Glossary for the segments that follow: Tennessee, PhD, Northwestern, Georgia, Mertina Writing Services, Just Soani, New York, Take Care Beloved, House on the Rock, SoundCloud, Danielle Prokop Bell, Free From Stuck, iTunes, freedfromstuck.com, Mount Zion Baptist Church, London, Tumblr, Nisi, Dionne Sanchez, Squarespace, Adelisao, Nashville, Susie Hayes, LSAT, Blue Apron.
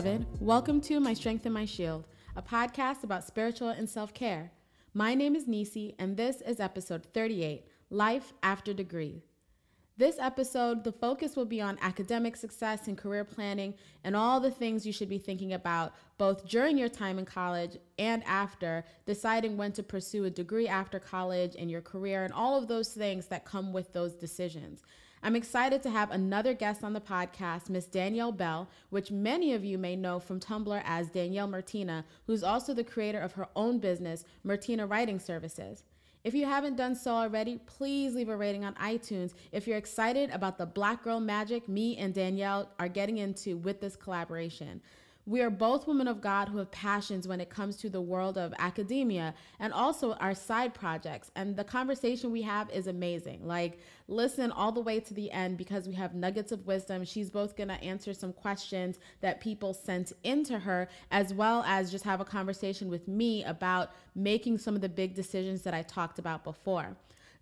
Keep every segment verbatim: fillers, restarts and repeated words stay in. Beloved. Welcome to My Strength and My Shield, a podcast about spiritual and self-care. My name is Nisi, and this is episode thirty-eight, Life After Degree. This episode, the focus will be on academic success and career planning and all the things you should be thinking about both during your time in college and after, deciding when to pursue a degree after college and your career and all of those things that come with those decisions. I'm excited to have another guest on the podcast, Miss Danielle Bell, which many of you may know from Tumblr as Danielle Mertina, who's also the creator of her own business, Mertina Writing Services. If you haven't done so already, please leave a rating on iTunes if you're excited about the Black girl magic me and Danielle are getting into with this collaboration. We are both women of God who have passions when it comes to the world of academia and also our side projects. And the conversation we have is amazing. Like, listen all the way to the end because we have nuggets of wisdom. She's both going to answer some questions that people sent into her, as well as just have a conversation with me about making some of the big decisions that I talked about before.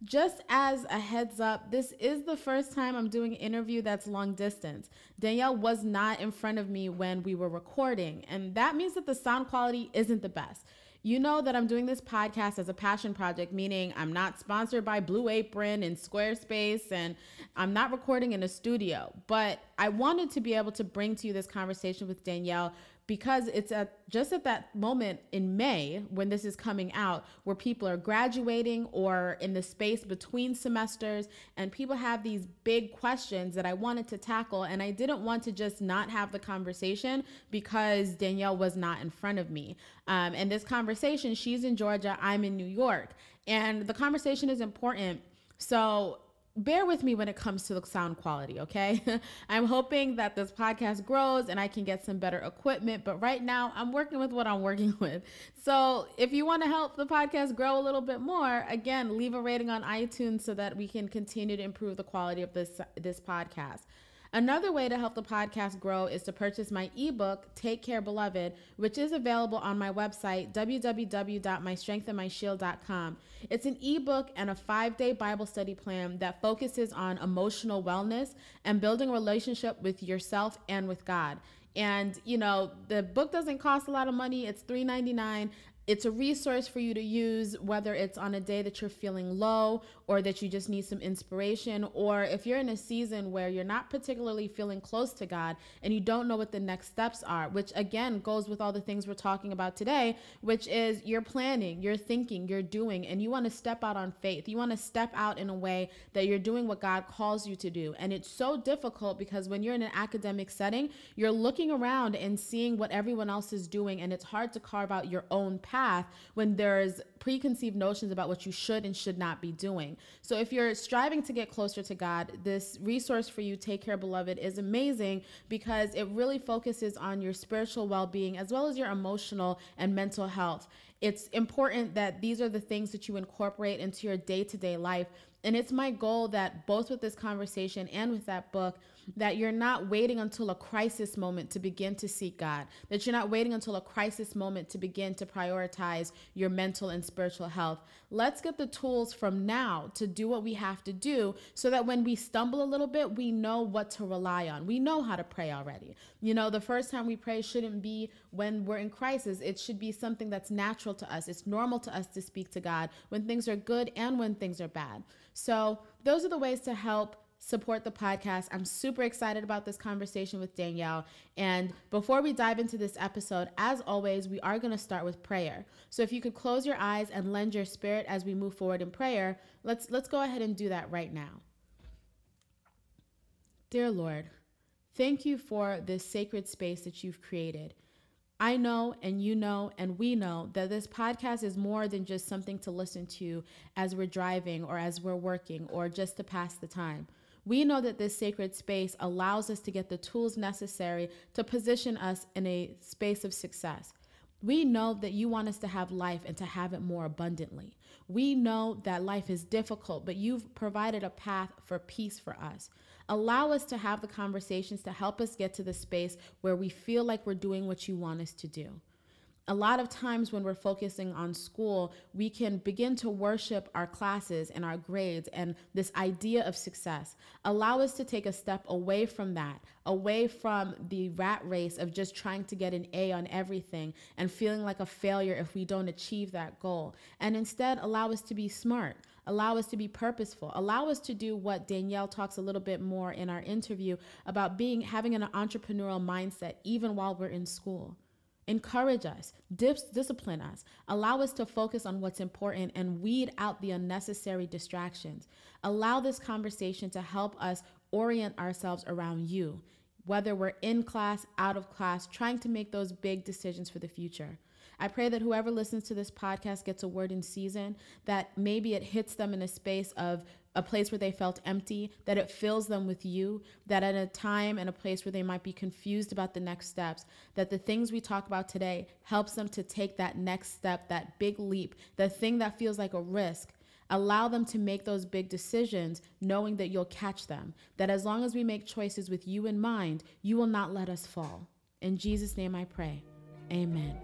Just as a heads up, this is the first time I'm doing an interview that's long distance. Danielle was not in front of me when we were recording, and that means that the sound quality isn't the best. You know that I'm doing this podcast as a passion project, meaning I'm not sponsored by Blue Apron and Squarespace, and I'm not recording in a studio, but I wanted to be able to bring to you this conversation with Danielle because it's at just at that moment in May when this is coming out where people are graduating or in the space between semesters, and people have these big questions that I wanted to tackle, and I didn't want to just not have the conversation because Danielle was not in front of me. Um, and this conversation, she's in Georgia, I'm in New York, and the conversation is important. So bear with me when it comes to the sound quality, okay? I'm hoping that this podcast grows and I can get some better equipment, but right now I'm working with what I'm working with. So if you want to help the podcast grow a little bit more, again, leave a rating on iTunes so that we can continue to improve the quality of this, this podcast. Another way to help the podcast grow is to purchase my ebook, Take Care Beloved, which is available on my website, w w w dot my strength and my shield dot com. It's an ebook and a five-day Bible study plan that focuses on emotional wellness and building a relationship with yourself and with God. And, you know, the book doesn't cost a lot of money. It's three dollars and ninety-nine cents. It's a resource for you to use, whether it's on a day that you're feeling low or that you just need some inspiration, or if you're in a season where you're not particularly feeling close to God and you don't know what the next steps are, which again goes with all the things we're talking about today, which is you're planning, you're thinking, you're doing, and you want to step out on faith. You want to step out in a way that you're doing what God calls you to do. And it's so difficult because when you're in an academic setting, you're looking around and seeing what everyone else is doing, and it's hard to carve out your own path Path when there's preconceived notions about what you should and should not be doing. So if you're striving to get closer to God, this resource for you, Take Care Beloved, is amazing because it really focuses on your spiritual well-being as well as your emotional and mental health. It's important that these are the things that you incorporate into your day-to-day life. And it's my goal that both with this conversation and with that book, that you're not waiting until a crisis moment to begin to seek God, that you're not waiting until a crisis moment to begin to prioritize your mental and spiritual health. Let's get the tools from now to do what we have to do so that when we stumble a little bit, we know what to rely on. We know how to pray already. You know, the first time we pray shouldn't be when we're in crisis. It should be something that's natural to us. It's normal to us to speak to God when things are good and when things are bad. So those are the ways to help support the podcast. I'm super excited about this conversation with Danielle. And before we dive into this episode, as always, we are going to start with prayer. So if you could close your eyes and lend your spirit as we move forward in prayer, let's let's go ahead and do that right now. Dear Lord, thank you for this sacred space that you've created. I know, and you know, and we know that this podcast is more than just something to listen to as we're driving or as we're working or just to pass the time. We know that this sacred space allows us to get the tools necessary to position us in a space of success. We know that you want us to have life and to have it more abundantly. We know that life is difficult, but you've provided a path for peace for us. Allow us to have the conversations to help us get to the space where we feel like we're doing what you want us to do. a lot of times when we're focusing on school, we can begin to worship our classes and our grades and this idea of success. Allow us to take a step away from that, away from the rat race of just trying to get an A on everything and feeling like a failure if we don't achieve that goal. And instead, allow us to be smart. Allow us to be purposeful. Allow us to do what Danielle talks a little bit more in our interview about being, having an entrepreneurial mindset even while we're in school. Encourage us, dis- discipline us, allow us to focus on what's important and weed out the unnecessary distractions. Allow this conversation to help us orient ourselves around you, whether we're in class, out of class, trying to make those big decisions for the future. I pray that whoever listens to this podcast gets a word in season, that maybe it hits them in a space of a place where they felt empty, that it fills them with you, that at a time and a place where they might be confused about the next steps, that the things we talk about today helps them to take that next step, that big leap, the thing that feels like a risk. Allow them to make those big decisions knowing that you'll catch them, that as long as we make choices with you in mind, you will not let us fall. In Jesus' name I pray. Amen.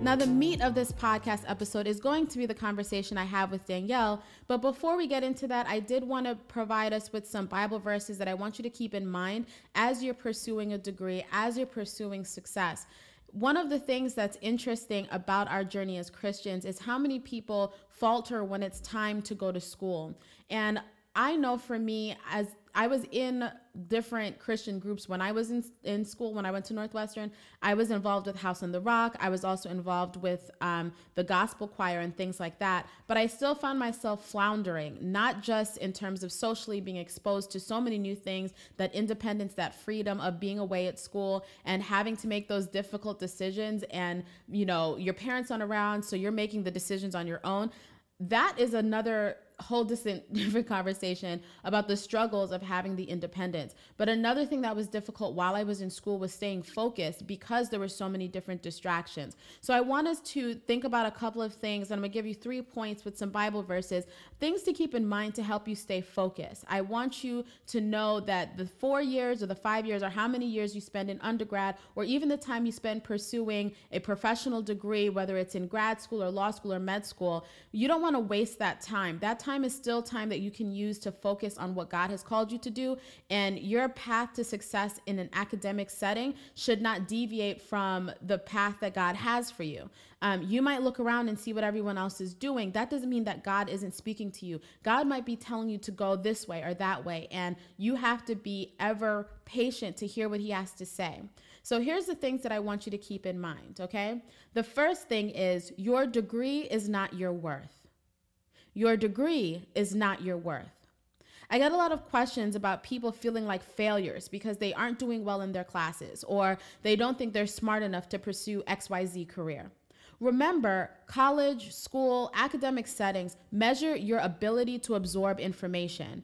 Now, the meat of this podcast episode is going to be the conversation I have with Danielle, but before we get into that, I did want to provide us with some Bible verses that I want you to keep in mind as you're pursuing a degree, as you're pursuing success. One of the things that's interesting about our journey as Christians is how many people falter when it's time to go to school. And I know for me, as I was in different Christian groups when I was in, in school, when I went to Northwestern, I was involved with House on the Rock. I was also involved with um, the gospel choir and things like that. But I still found myself floundering, not just in terms of socially being exposed to so many new things, that independence, that freedom of being away at school and having to make those difficult decisions. And, you know, your parents aren't around, so you're making the decisions on your own. That is another whole different conversation about the struggles of having the independence. But another thing that was difficult while I was in school was staying focused because there were so many different distractions. So I want us to think about a couple of things, and I'm gonna give you three points with some Bible verses, things to keep in mind to help you stay focused. I want you to know that the four years or the five years or how many years you spend in undergrad, or even the time you spend pursuing a professional degree, whether it's in grad school or law school or med school, you don't wanna waste that time. That time Time is still time that you can use to focus on what God has called you to do, and your path to success in an academic setting should not deviate from the path that God has for you. Um, you might look around and see what everyone else is doing. That doesn't mean that God isn't speaking to you. God might be telling you to go this way or that way, and you have to be ever patient to hear what he has to say. So here's the things that I want you to keep in mind, okay? The first thing is your degree is not your worth. Your degree is not your worth. I got a lot of questions about people feeling like failures because they aren't doing well in their classes, or they don't think they're smart enough to pursue X Y Z career. Remember, college, school, academic settings measure your ability to absorb information.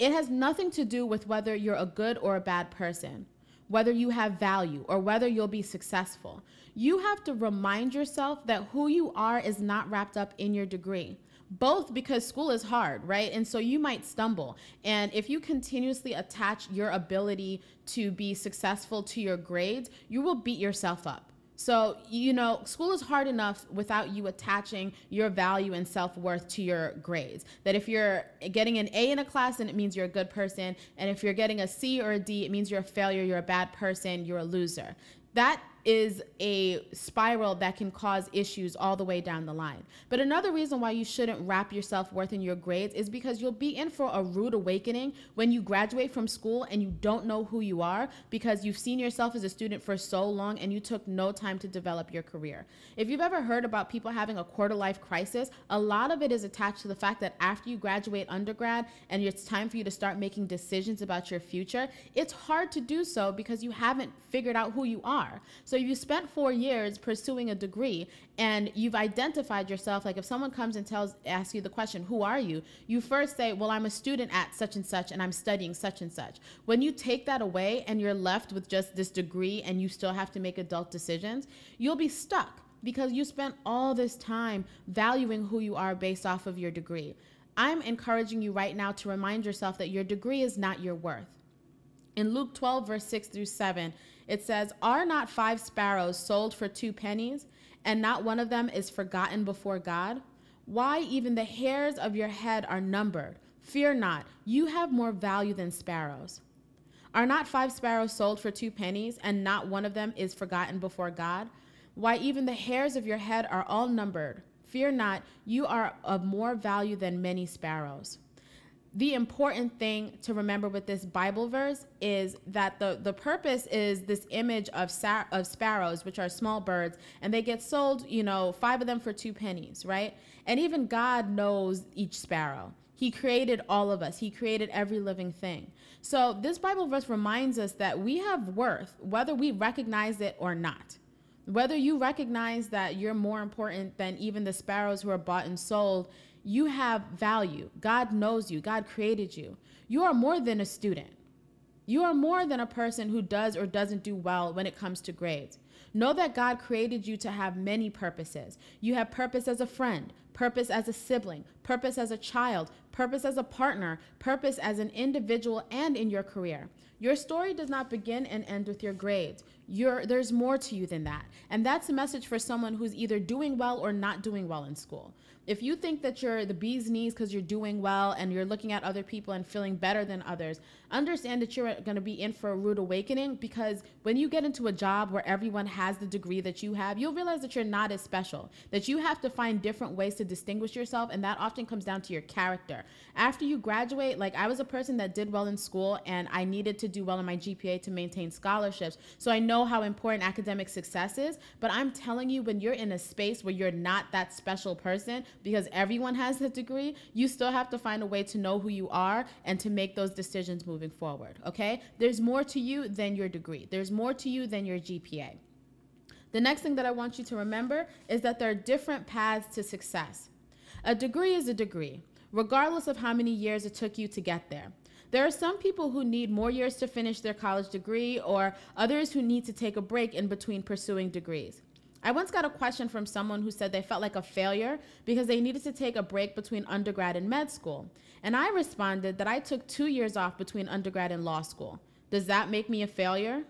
It has nothing to do with whether you're a good or a bad person, whether you have value, or whether you'll be successful. You have to remind yourself that who you are is not wrapped up in your degree. Both, because school is hard, right? And so you might stumble. And if you continuously attach your ability to be successful to your grades, you will beat yourself up. So, you know, school is hard enough without you attaching your value and self-worth to your grades. That if you're getting an A in a class, then it means you're a good person. And if you're getting a C or a D, it means you're a failure, you're a bad person, you're a loser. That is a spiral that can cause issues all the way down the line. But another reason why you shouldn't wrap your self-worth in your grades is because you'll be in for a rude awakening when you graduate from school and you don't know who you are because you've seen yourself as a student for so long and you took no time to develop your career. If you've ever heard about people having a quarter-life crisis, a lot of it is attached to the fact that after you graduate undergrad and it's time for you to start making decisions about your future, it's hard to do so because you haven't figured out who you are. So So you spent four years pursuing a degree and you've identified yourself. Like if someone comes and tells, asks you the question, who are you? You first say, well, I'm a student at such and such and I'm studying such and such. When you take that away and you're left with just this degree and you still have to make adult decisions, you'll be stuck because you spent all this time valuing who you are based off of your degree. I'm encouraging you right now to remind yourself that your degree is not your worth. In Luke twelve, verse six through seven, it says, "Are not five sparrows sold for two pennies, and not one of them is forgotten before God? Why, even the hairs of your head are numbered. Fear not, you have more value than sparrows. Are not five sparrows sold for two pennies, and not one of them is forgotten before God? Why, even the hairs of your head are all numbered. Fear not, you are of more value than many sparrows." The important thing to remember with this Bible verse is that the, the purpose is this image of sa- of sparrows, which are small birds, and they get sold, you know, five of them for two pennies, right? And even God knows each sparrow. He created all of us. He created every living thing. So this Bible verse reminds us that we have worth, whether we recognize it or not. Whether you recognize that you're more important than even the sparrows who are bought and sold, you have value. God knows you. God created you. You are more than a student. You are more than a person who does or doesn't do well when it comes to grades. Know that God created you to have many purposes. You have purpose as a friend, purpose as a sibling, purpose as a child, purpose as a partner, purpose as an individual, and in your career. Your story does not begin and end with your grades. You're, there's more to you than that. And that's a message for someone who's either doing well or not doing well in school. If you think that you're the bee's knees because you're doing well and you're looking at other people and feeling better than others, understand that you're going to be in for a rude awakening, because when you get into a job where everyone has the degree that you have, you'll realize that you're not as special, that you have to find different ways to distinguish yourself, and that often comes down to your character. After you graduate, like I was a person that did well in school and I needed to do well in my G P A to maintain scholarships, so I know know how important academic success is, but I'm telling you, when you're in a space where you're not that special person because everyone has a degree, you still have to find a way to know who you are and to make those decisions moving forward, okay? There's more to you than your degree. There's more to you than your G P A. The next thing that I want you to remember is that there are different paths to success. A degree is a degree, regardless of how many years it took you to get there. There are some people who need more years to finish their college degree, or others who need to take a break in between pursuing degrees. I once got a question from someone who said they felt like a failure because they needed to take a break between undergrad and med school. And I responded that I took two years off between undergrad and law school. Does that make me a failure?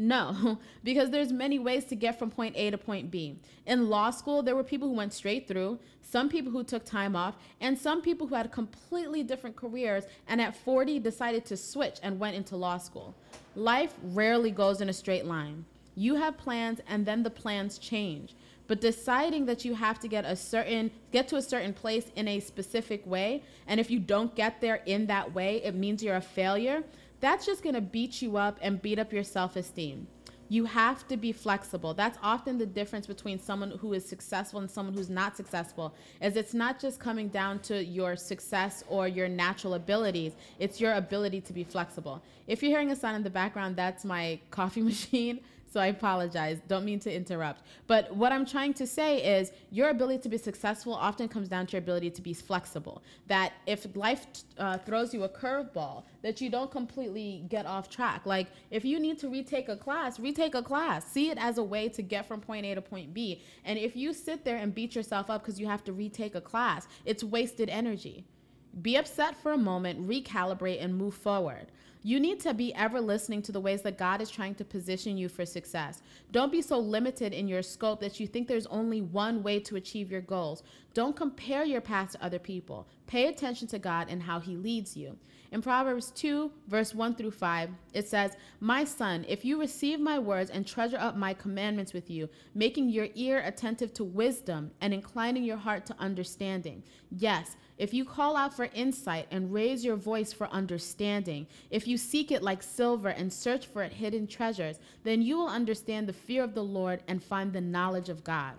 No, because there's many ways to get from point A to point B. In law school, there were people who went straight through, some people who took time off, and some people who had completely different careers and at forty decided to switch and went into law school. Life rarely goes in a straight line. You have plans and then the plans change. But deciding that you have to get a certain, get to a certain place in a specific way, and if you don't get there in that way, it means you're a failure. That's just gonna beat you up and beat up your self-esteem. You have to be flexible. That's often the difference between someone who is successful and someone who's not successful, is it's not just coming down to your success or your natural abilities, it's your ability to be flexible. If you're hearing a sound in the background, that's my coffee machine. So I apologize, don't mean to interrupt. But what I'm trying to say is your ability to be successful often comes down to your ability to be flexible. That if life uh, throws you a curveball, that you don't completely get off track. Like if you need to retake a class, retake a class. See it as a way to get from point A to point B. And if you sit there and beat yourself up because you have to retake a class, it's wasted energy. Be upset for a moment, recalibrate, and move forward. You need to be ever listening to the ways that God is trying to position you for success. Don't be so limited in your scope that you think there's only one way to achieve your goals. Don't compare your path to other people. Pay attention to God and how he leads you. In Proverbs two, verse one through five, it says, "My son, if you receive my words and treasure up my commandments with you, making your ear attentive to wisdom and inclining your heart to understanding. Yes, if you call out for insight and raise your voice for understanding, if you seek it like silver and search for it hidden treasures, then you will understand the fear of the Lord and find the knowledge of God."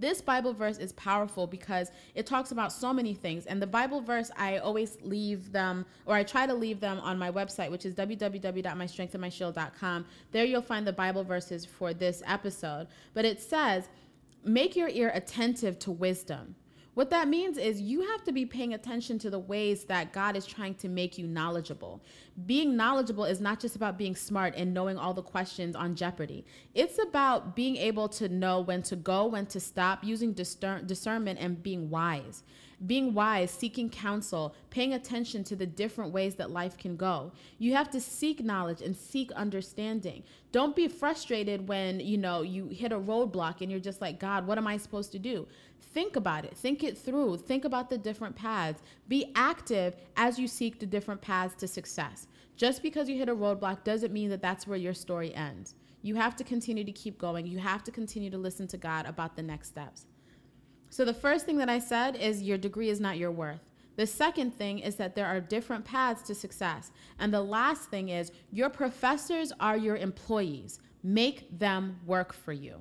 This Bible verse is powerful because it talks about so many things. And the Bible verse, I always leave them, or I try to leave them on my website, which is w w w dot my strength and my shield dot com. There you'll find the Bible verses for this episode. But it says, make your ear attentive to wisdom. What that means is you have to be paying attention to the ways that God is trying to make you knowledgeable. Being knowledgeable is not just about being smart and knowing all the questions on Jeopardy. It's about being able to know when to go, when to stop, using discernment and being wise. being wise, seeking counsel, paying attention to the different ways that life can go. You have to seek knowledge and seek understanding. Don't be frustrated when, you know, you hit a roadblock and you're just like, God, what am I supposed to do? Think about it. Think it through. Think about the different paths. Be active as you seek the different paths to success. Just because you hit a roadblock doesn't mean that that's where your story ends. You have to continue to keep going. You have to continue to listen to God about the next steps. So the first thing that I said is your degree is not your worth. The second thing is that there are different paths to success. And the last thing is your professors are your employees. Make them work for you.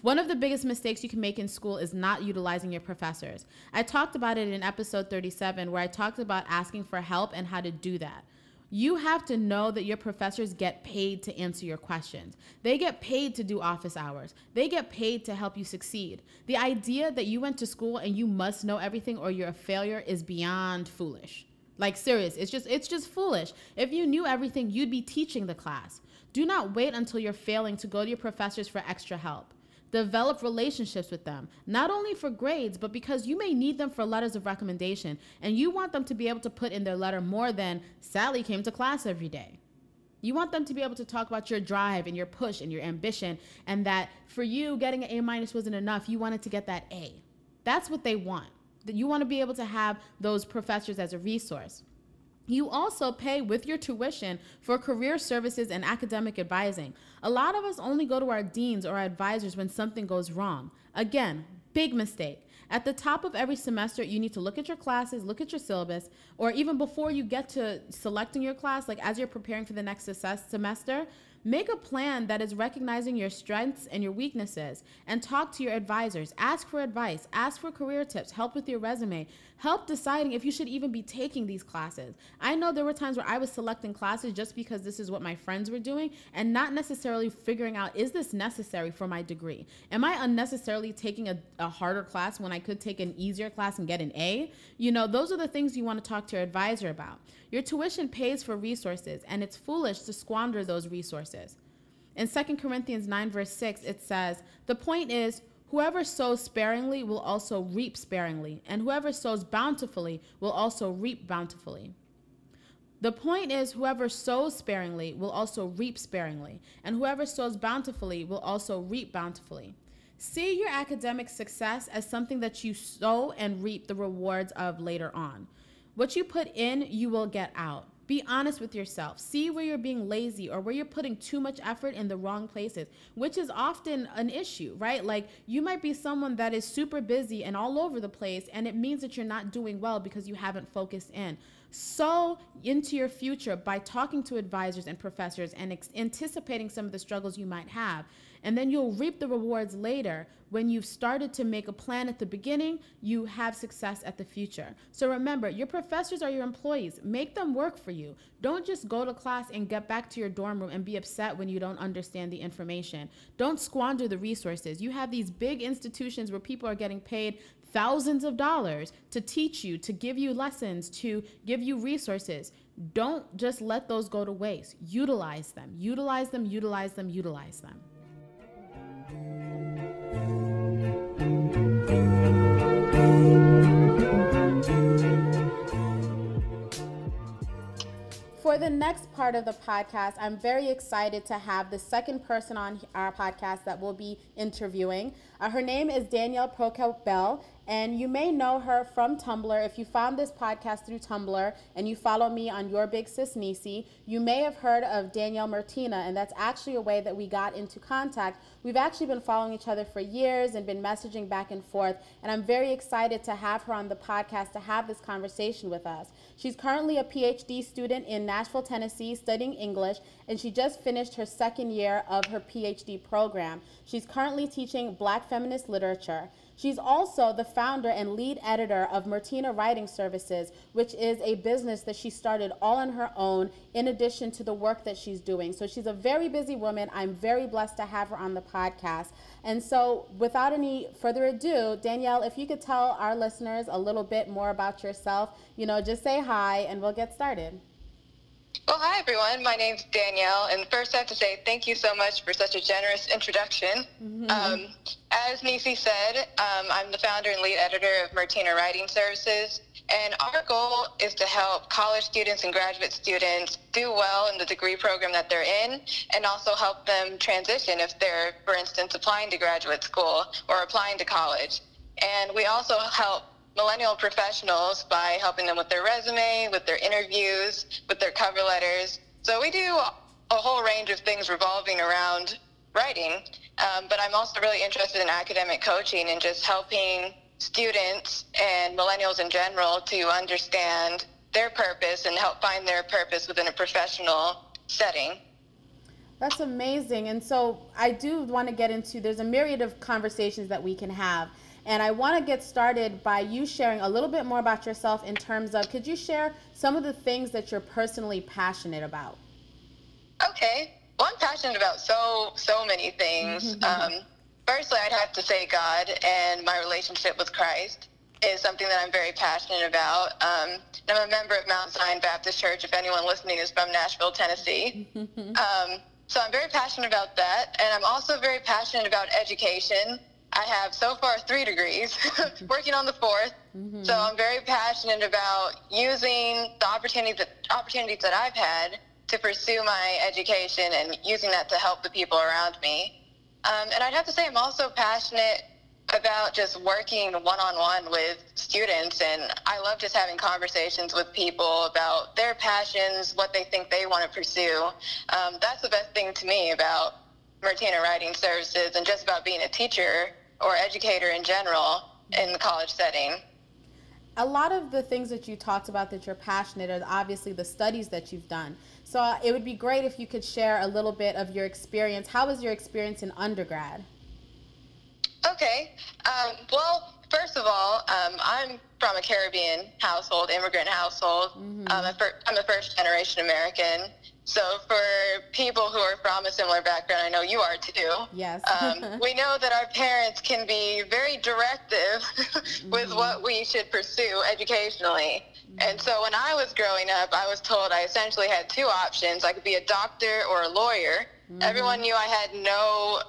One of the biggest mistakes you can make in school is not utilizing your professors. I talked about it in episode thirty-seven, where I talked about asking for help and how to do that. You have to know that your professors get paid to answer your questions. They get paid to do office hours. They get paid to help you succeed. The idea that you went to school and you must know everything or you're a failure is beyond foolish. Like, serious, it's just, it's just foolish. If you knew everything, you'd be teaching the class. Do not wait until you're failing to go to your professors for extra help. Develop relationships with them, not only for grades, but because you may need them for letters of recommendation, and you want them to be able to put in their letter more than Sally came to class every day. You want them to be able to talk about your drive and your push and your ambition, and that for you, getting an A minus wasn't enough. You wanted to get that A. That's what they want. That you want to be able to have those professors as a resource. You also pay with your tuition for career services and academic advising. A lot of us only go to our deans or our advisors when something goes wrong. Again, big mistake. At the top of every semester, you need to look at your classes, look at your syllabus, or even before you get to selecting your class, like as you're preparing for the next semester, make a plan that is recognizing your strengths and your weaknesses, and talk to your advisors. Ask for advice, ask for career tips, help with your resume, help deciding if you should even be taking these classes. I know there were times where I was selecting classes just because this is what my friends were doing and not necessarily figuring out, is this necessary for my degree? Am I unnecessarily taking a, a harder class when I could take an easier class and get an A? You know, those are the things you want to talk to your advisor about. Your tuition pays for resources, and it's foolish to squander those resources. In Second Corinthians nine, verse six, it says, the point is, whoever sows sparingly will also reap sparingly, and whoever sows bountifully will also reap bountifully. The point is, whoever sows sparingly will also reap sparingly, and whoever sows bountifully will also reap bountifully. See your academic success as something that you sow and reap the rewards of later on. What you put in, you will get out. Be honest with yourself. See where you're being lazy or where you're putting too much effort in the wrong places, which is often an issue, right? Like, you might be someone that is super busy and all over the place, and it means that you're not doing well because you haven't focused in. Sow into your future by talking to advisors and professors and ex- anticipating some of the struggles you might have. And then you'll reap the rewards later. When you've started to make a plan at the beginning, you have success at the future. So remember, your professors are your employees. Make them work for you. Don't just go to class and get back to your dorm room and be upset when you don't understand the information. Don't squander the resources. You have these big institutions where people are getting paid thousands of dollars to teach you, to give you lessons, to give you resources. Don't just let those go to waste. Utilize them, utilize them, utilize them, utilize them. For the next part of the podcast, I'm very excited to have the second person on our podcast that we'll be interviewing. Uh, her name is Danielle Prokop Bell, and you may know her from Tumblr. If you found this podcast through Tumblr and you follow me on Your Big Sis Nisi, you may have heard of Danielle Mertina, and that's actually a way that we got into contact. We've actually been following each other for years and been messaging back and forth, and I'm very excited to have her on the podcast to have this conversation with us. She's currently a P H D student in Nashville, Tennessee, studying English, and she just finished her second year of her P H D program. She's currently teaching Black feminist literature. She's also the founder and lead editor of Mertina Writing Services, which is a business that she started all on her own in addition to the work that she's doing. So she's a very busy woman. I'm very blessed to have her on the podcast. And so without any further ado, Danielle, if you could tell our listeners a little bit more about yourself, you know, just say hi and we'll get started. Well, hi, everyone. My name's Danielle, and first I have to say thank you so much for such a generous introduction. Mm-hmm. Um, as Nisi said, um, I'm the founder and lead editor of Mertina Writing Services, and our goal is to help college students and graduate students do well in the degree program that they're in, and also help them transition if they're, for instance, applying to graduate school or applying to college. And we also help millennial professionals by helping them with their resume, with their interviews, with their cover letters. So we do a whole range of things revolving around writing, um, but I'm also really interested in academic coaching and just helping students and millennials in general to understand their purpose and help find their purpose within a professional setting. That's amazing. And so I do want to get into, there's a myriad of conversations that we can have. And I want to get started by you sharing a little bit more about yourself in terms of, could you share some of the things that you're personally passionate about? Okay. Well, I'm passionate about so, so many things. um, firstly, I'd have to say God and my relationship with Christ is something that I'm very passionate about. Um, I'm a member of Mount Zion Baptist Church, if anyone listening is from Nashville, Tennessee. um, so I'm very passionate about that. And I'm also very passionate about education. I have so far three degrees, working on the fourth. Mm-hmm. So I'm very passionate about using the opportunities that, opportunities that I've had to pursue my education and using that to help the people around me. Um, and I'd have to say I'm also passionate about just working one-on-one with students. And I love just having conversations with people about their passions, what they think they want to pursue. Um, that's the best thing to me about Mertina Writing Services and just about being a teacher or educator in general in the college setting. A lot of the things that you talked about that you're passionate are obviously the studies that you've done. So uh, it would be great if you could share a little bit of your experience. How was your experience in undergrad? Okay. Um, well, first of all, um, I'm from a Caribbean household, immigrant household. Mm-hmm. Um, I'm, fir- I'm a first generation American. So for people who are from a similar background, I know you are too. Yes. um, we know that our parents can be very directive with mm-hmm. what we should pursue educationally. Mm-hmm. And so when I was growing up, I was told I essentially had two options. I could be a doctor or a lawyer. Mm-hmm. Everyone knew I had no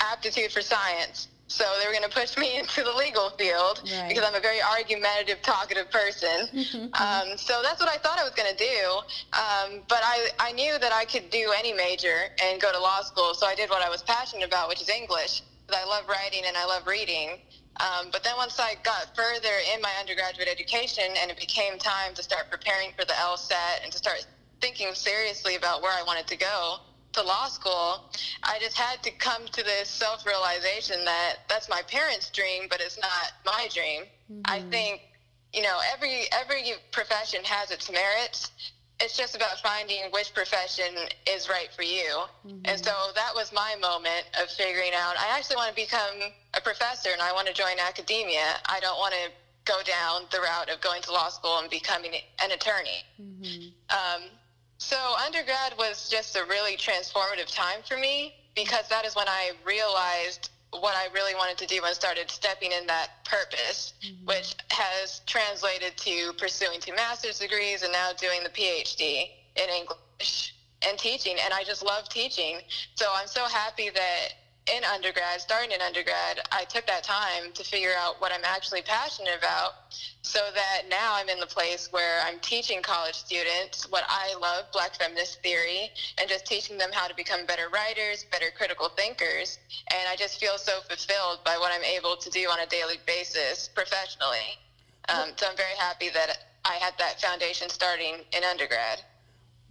aptitude for science. So they were going to push me into the legal field right. because I'm a very argumentative, talkative person. um, so that's what I thought I was going to do. Um, but I, I knew that I could do any major and go to law school. So I did what I was passionate about, which is English, because I love writing and I love reading. Um, but then once I got further in my undergraduate education and it became time to start preparing for the LSAT and to start thinking seriously about where I wanted to go, to law school, I just had to come to this self-realization that that's my parents' dream, but it's not my dream. Mm-hmm. I think, you know, every every profession has its merits. It's just about finding which profession is right for you. Mm-hmm. And so that was my moment of figuring out, I actually want to become a professor and I want to join academia. I don't want to go down the route of going to law school and becoming an attorney. Mm-hmm. Um, So undergrad was just a really transformative time for me because that is when I realized what I really wanted to do and started stepping in that purpose, mm-hmm. which has translated to pursuing two master's degrees and now doing the PhD in English and teaching. And I just love teaching. So I'm so happy that in undergrad, starting in undergrad, I took that time to figure out what I'm actually passionate about so that now I'm in the place where I'm teaching college students what I love, Black feminist theory, and just teaching them how to become better writers, better critical thinkers. And I just feel so fulfilled by what I'm able to do on a daily basis professionally. Um, so I'm very happy that I had that foundation starting in undergrad.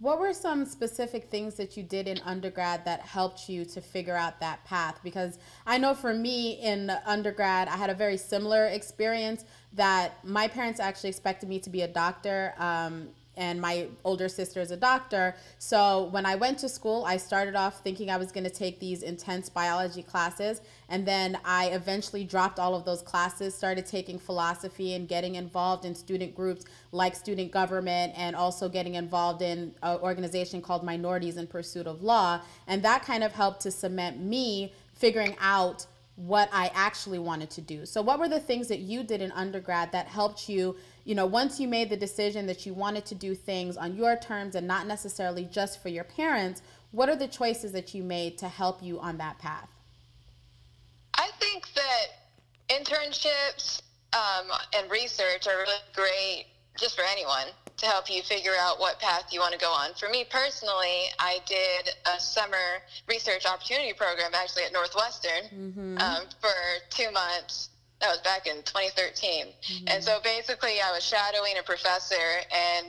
What were some specific things that you did in undergrad that helped you to figure out that path? Because I know for me in undergrad, I had a very similar experience that my parents actually expected me to be a doctor, um, and my older sister is a doctor. So when I went to school, I started off thinking I was going to take these intense biology classes. And then I eventually dropped all of those classes, started taking philosophy and getting involved in student groups like student government and also getting involved in an organization called Minorities in Pursuit of Law. And that kind of helped to cement me figuring out what I actually wanted to do. So what were the things that you did in undergrad that helped you you know, once you made the decision that you wanted to do things on your terms and not necessarily just for your parents, what are the choices that you made to help you on that path? I think that internships um, and research are really great just for anyone to help you figure out what path you want to go on. For me personally, I did a summer research opportunity program actually at Northwestern mm-hmm. um, for two months. That was back in twenty thirteen. Mm-hmm. And so basically I was shadowing a professor and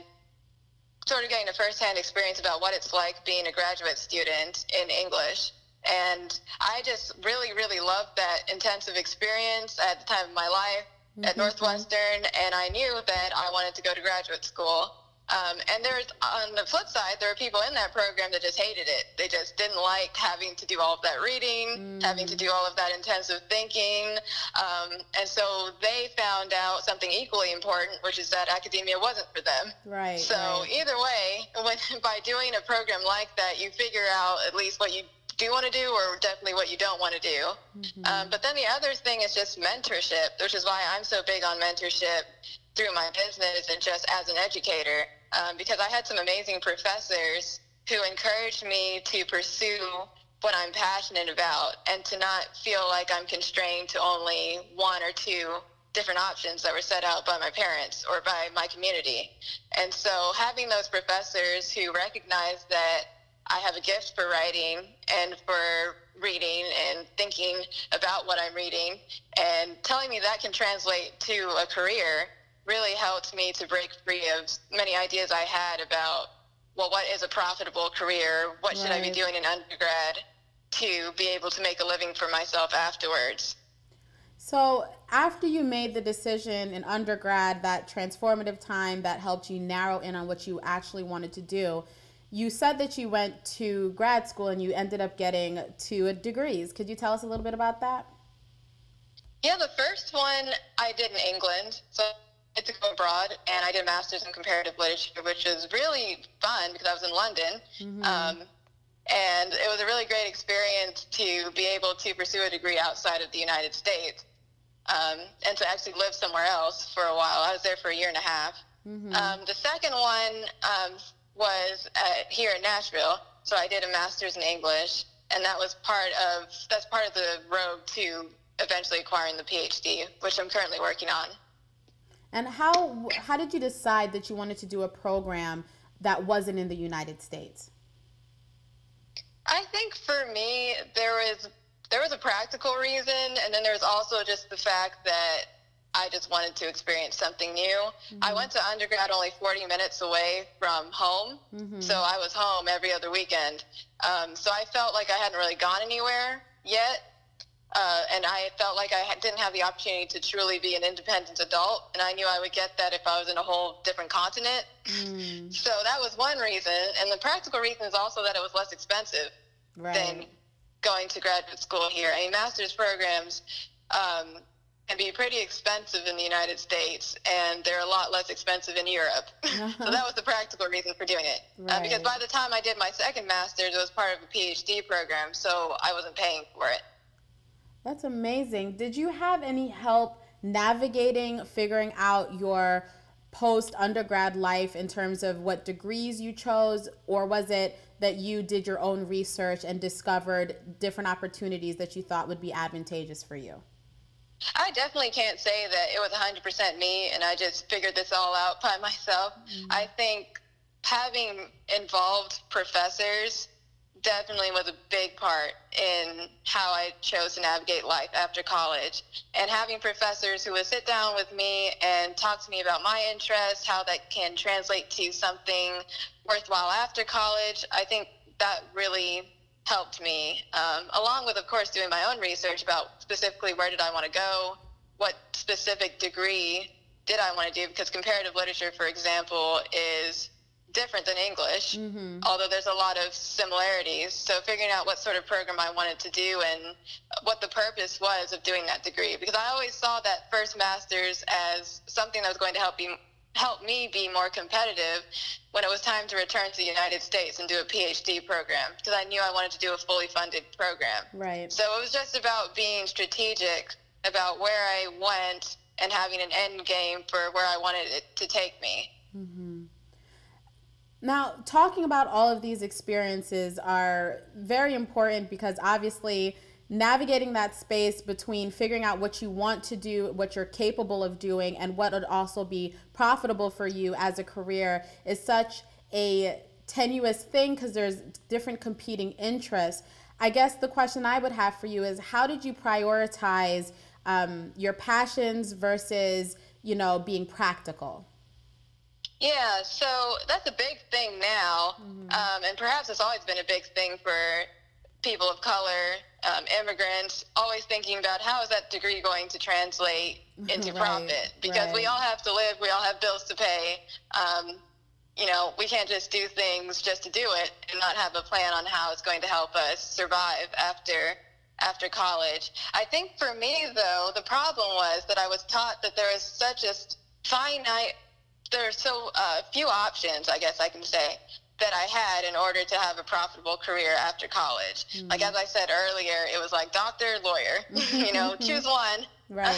sort of getting a firsthand experience about what it's like being a graduate student in English. And I just really, really loved that intensive experience at the time of my life mm-hmm. at Northwestern, and I knew that I wanted to go to graduate school. Um, and there's, on the flip side, there were people in that program that just hated it. They just didn't like having to do all of that reading, mm. having to do all of that intensive thinking. Um, and so they found out something equally important, which is that academia wasn't for them. Right. So right. either way, when, by doing a program like that, you figure out at least what you do want to do or definitely what you don't want to do. Mm-hmm. Um, but then the other thing is just mentorship, which is why I'm so big on mentorship through my business and just as an educator, um, because I had some amazing professors who encouraged me to pursue what I'm passionate about and to not feel like I'm constrained to only one or two different options that were set out by my parents or by my community. And so having those professors who recognize that I have a gift for writing and for reading and thinking about what I'm reading and telling me that can translate to a career really helped me to break free of many ideas I had about, well, what is a profitable career? What right. should I be doing in undergrad to be able to make a living for myself afterwards? So after you made the decision in undergrad, that transformative time that helped you narrow in on what you actually wanted to do, you said that you went to grad school and you ended up getting two degrees. Could you tell us a little bit about that? Yeah, the first one I did in England. So I had to go abroad, and I did a master's in comparative literature, which was really fun because I was in London. Mm-hmm. Um, and it was a really great experience to be able to pursue a degree outside of the United States um, and to actually live somewhere else for a while. I was there for a year and a half. Mm-hmm. Um, the second one um, was at, here in Nashville. So I did a master's in English, and that was part of, that's part of the road to eventually acquiring the PhD, which I'm currently working on. And how how did you decide that you wanted to do a program that wasn't in the United States? I think for me, there was, there was a practical reason, and then there was also just the fact that I just wanted to experience something new. Mm-hmm. I went to undergrad only forty minutes away from home, mm-hmm. so I was home every other weekend. Um, so I felt like I hadn't really gone anywhere yet. Uh, and I felt like I didn't have the opportunity to truly be an independent adult, and I knew I would get that if I was in a whole different continent. Mm. So that was one reason, and the practical reason is also that it was less expensive right. than going to graduate school here. I mean, master's programs um, can be pretty expensive in the United States, and they're a lot less expensive in Europe. Uh-huh. So that was the practical reason for doing it. Right. Uh, because by the time I did my second master's, it was part of a PhD program, so I wasn't paying for it. That's amazing. Did you have any help navigating, figuring out your post-undergrad life in terms of what degrees you chose, or was it that you did your own research and discovered different opportunities that you thought would be advantageous for you? I definitely can't say that it was one hundred percent me and I just figured this all out by myself. Mm-hmm. I think having involved professors definitely was a big part in how I chose to navigate life after college, and having professors who would sit down with me and talk to me about my interests, how that can translate to something worthwhile after college. I think that really helped me, um, along with, of course, doing my own research about specifically where did I want to go, what specific degree did I want to do, because comparative literature, for example, is different than English, mm-hmm. although there's a lot of similarities. So figuring out what sort of program I wanted to do and what the purpose was of doing that degree, because I always saw that first master's as something that was going to help me, help me be more competitive when it was time to return to the United States and do a PhD program, because I knew I wanted to do a fully funded program. Right. So it was just about being strategic about where I went and having an end game for where I wanted it to take me. Mm-hmm. Now, talking about all of these experiences are very important because obviously navigating that space between figuring out what you want to do, what you're capable of doing, and what would also be profitable for you as a career is such a tenuous thing because there's different competing interests. I guess the question I would have for you is, how did you prioritize um, your passions versus, you know, being practical? Yeah, so that's a big thing now, mm-hmm. um, and perhaps it's always been a big thing for people of color, um, immigrants, always thinking about how is that degree going to translate into right, profit? Because right. we all have to live, we all have bills to pay. Um, you know, we can't just do things just to do it and not have a plan on how it's going to help us survive after after college. I think for me, though, the problem was that I was taught that there is such a finite there are so uh, few options, I guess I can say, that I had in order to have a profitable career after college. Mm-hmm. Like, as I said earlier, it was like doctor, lawyer, you know, choose one. Right.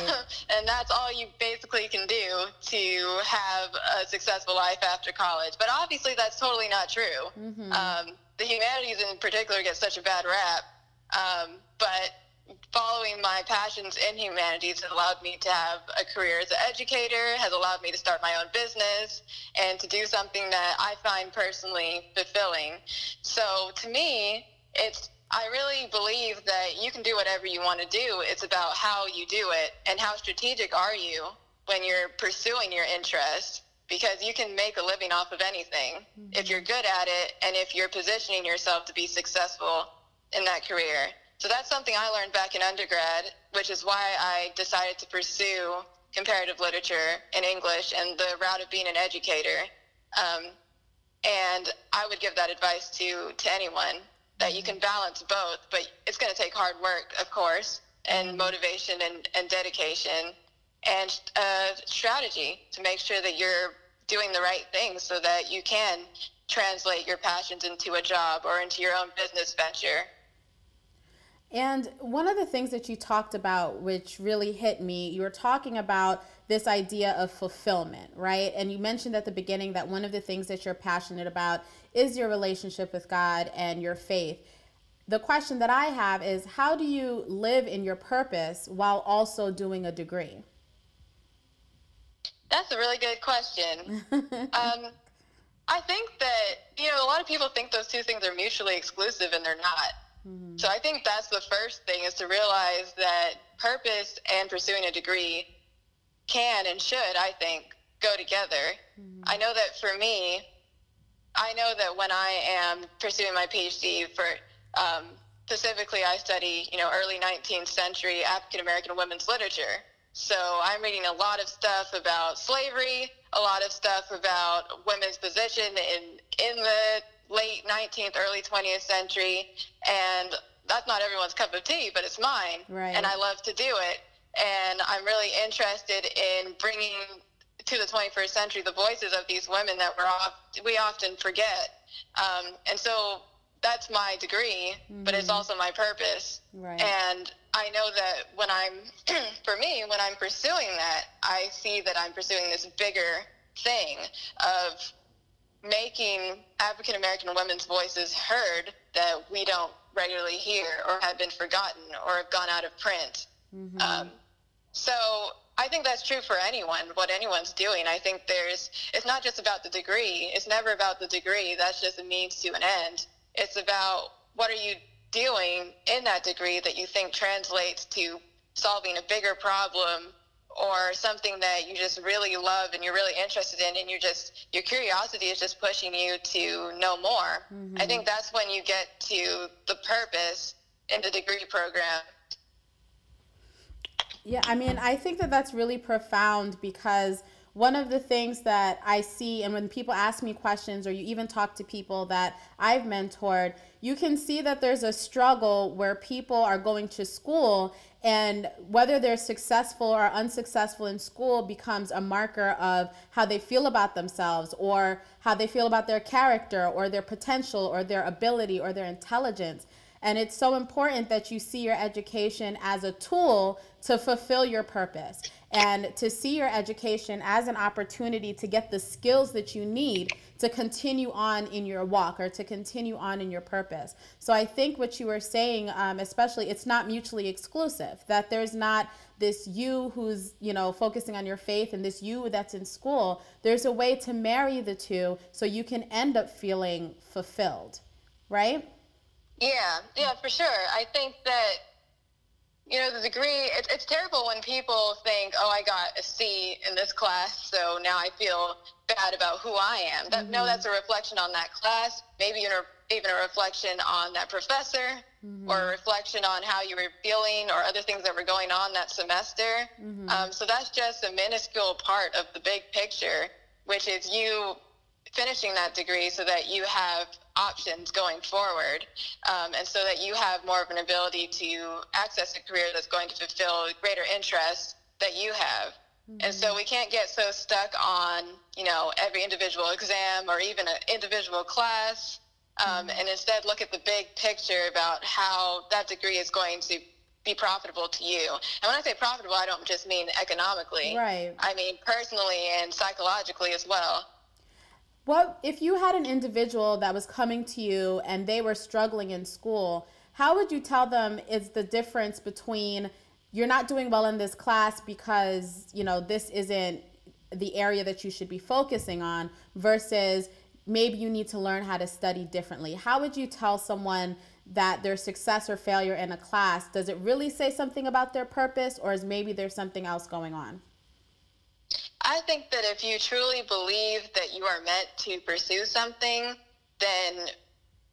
And that's all you basically can do to have a successful life after college. But obviously that's totally not true. Mm-hmm. Um, the humanities in particular get such a bad rap. Um, but following my passions in humanities has allowed me to have a career as an educator, has allowed me to start my own business, and to do something that I find personally fulfilling. So to me, it's I really believe that you can do whatever you want to do. It's about how you do it and how strategic are you when you're pursuing your interests, because you can make a living off of anything mm-hmm. if you're good at it and if you're positioning yourself to be successful in that career. So that's something I learned back in undergrad, which is why I decided to pursue comparative literature in English and the route of being an educator. Um, and I would give that advice to, to anyone, that you can balance both, but it's going to take hard work, of course, and motivation and, and dedication and uh, strategy to make sure that you're doing the right things so that you can translate your passions into a job or into your own business venture. And one of the things that you talked about, which really hit me, you were talking about this idea of fulfillment, right? And you mentioned at the beginning that one of the things that you're passionate about is your relationship with God and your faith. The question that I have is, how do you live in your purpose while also doing a degree? That's a really good question. um, I think that, you know, a lot of people think those two things are mutually exclusive, and they're not. So I think that's the first thing, is to realize that purpose and pursuing a degree can and should, I think, go together. Mm-hmm. I know that for me, I know that when I am pursuing my PhD, for um, specifically I study, you know, early nineteenth century African-American women's literature. So I'm reading a lot of stuff about slavery, a lot of stuff about women's position in in the late nineteenth, early twentieth century, and that's not everyone's cup of tea, but it's mine, right. And I love to do it, and I'm really interested in bringing to the twenty-first century the voices of these women that we're off, we often forget, um, and so that's my degree, mm-hmm. but it's also my purpose, right. And I know that when I'm, for me, when I'm pursuing that, I see that I'm pursuing this bigger thing of making African-American women's voices heard that we don't regularly hear or have been forgotten or have gone out of print. Mm-hmm. Um, so I think that's true for anyone, what anyone's doing. I think there's, it's not just about the degree. It's never about the degree. That's just a means to an end. It's about what are you doing in that degree that you think translates to solving a bigger problem, or something that you just really love and you're really interested in, and you just, your curiosity is just pushing you to know more. Mm-hmm. I think that's when you get to the purpose in the degree program. Yeah, I mean, I think that that's really profound, because one of the things that I see, and when people ask me questions, or you even talk to people that I've mentored, you can see that there's a struggle where people are going to school, and whether they're successful or unsuccessful in school becomes a marker of how they feel about themselves, or how they feel about their character or their potential or their ability or their intelligence. And it's so important that you see your education as a tool to fulfill your purpose. and to see your education as an opportunity to get the skills that you need to continue on in your walk or to continue on in your purpose. So I think what you were saying, um, especially, it's not mutually exclusive, that there's not this you who's, you know, focusing on your faith and this you that's in school. There's a way to marry the two so you can end up feeling fulfilled, right? Yeah, yeah, for sure. I think that, you know, the degree, it's, it's terrible when people think, oh, I got a C in this class, so now I feel bad about who I am. That, mm-hmm. No, that's a reflection on that class, maybe even a reflection on that professor, mm-hmm. or a reflection on how you were feeling or other things that were going on that semester. Mm-hmm. Um, so that's just a minuscule part of the big picture, which is you finishing that degree so that you have options going forward, um, and so that you have more of an ability to access a career that's going to fulfill greater interests that you have. Mm-hmm. And so we can't get so stuck on, you know, every individual exam or even an individual class, um, mm-hmm. and instead look at the big picture about how that degree is going to be profitable to you. And when I say profitable, I don't just mean economically. Right. I mean personally and psychologically as well. What if you had an individual that was coming to you and they were struggling in school, how would you tell them is the difference between you're not doing well in this class because, you know, this isn't the area that you should be focusing on versus maybe you need to learn how to study differently? How would you tell someone that their success or failure in a class, does it really say something about their purpose, or is maybe there's something else going on? I think that if you truly believe that you are meant to pursue something, then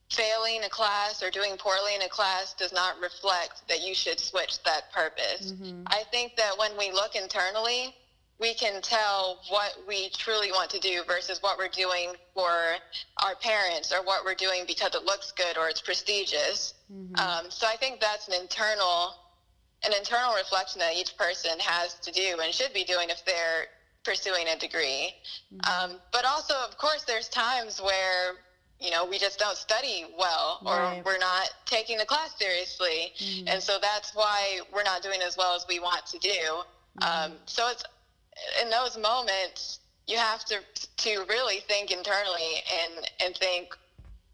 failing a class or doing poorly in a class does not reflect that you should switch that purpose. Mm-hmm. I think that when we look internally, we can tell what we truly want to do versus what we're doing for our parents or what we're doing because it looks good or it's prestigious. Mm-hmm. Um, so I think that's an internal, an internal reflection that each person has to do and should be doing if they're pursuing a degree. Mm-hmm. Um, but also, of course, there's times where, you know, we just don't study well, or right. we're not taking the class seriously. Mm-hmm. And so that's why we're not doing as well as we want to do. Mm-hmm. Um, so it's in those moments, you have to to really think internally and, and think,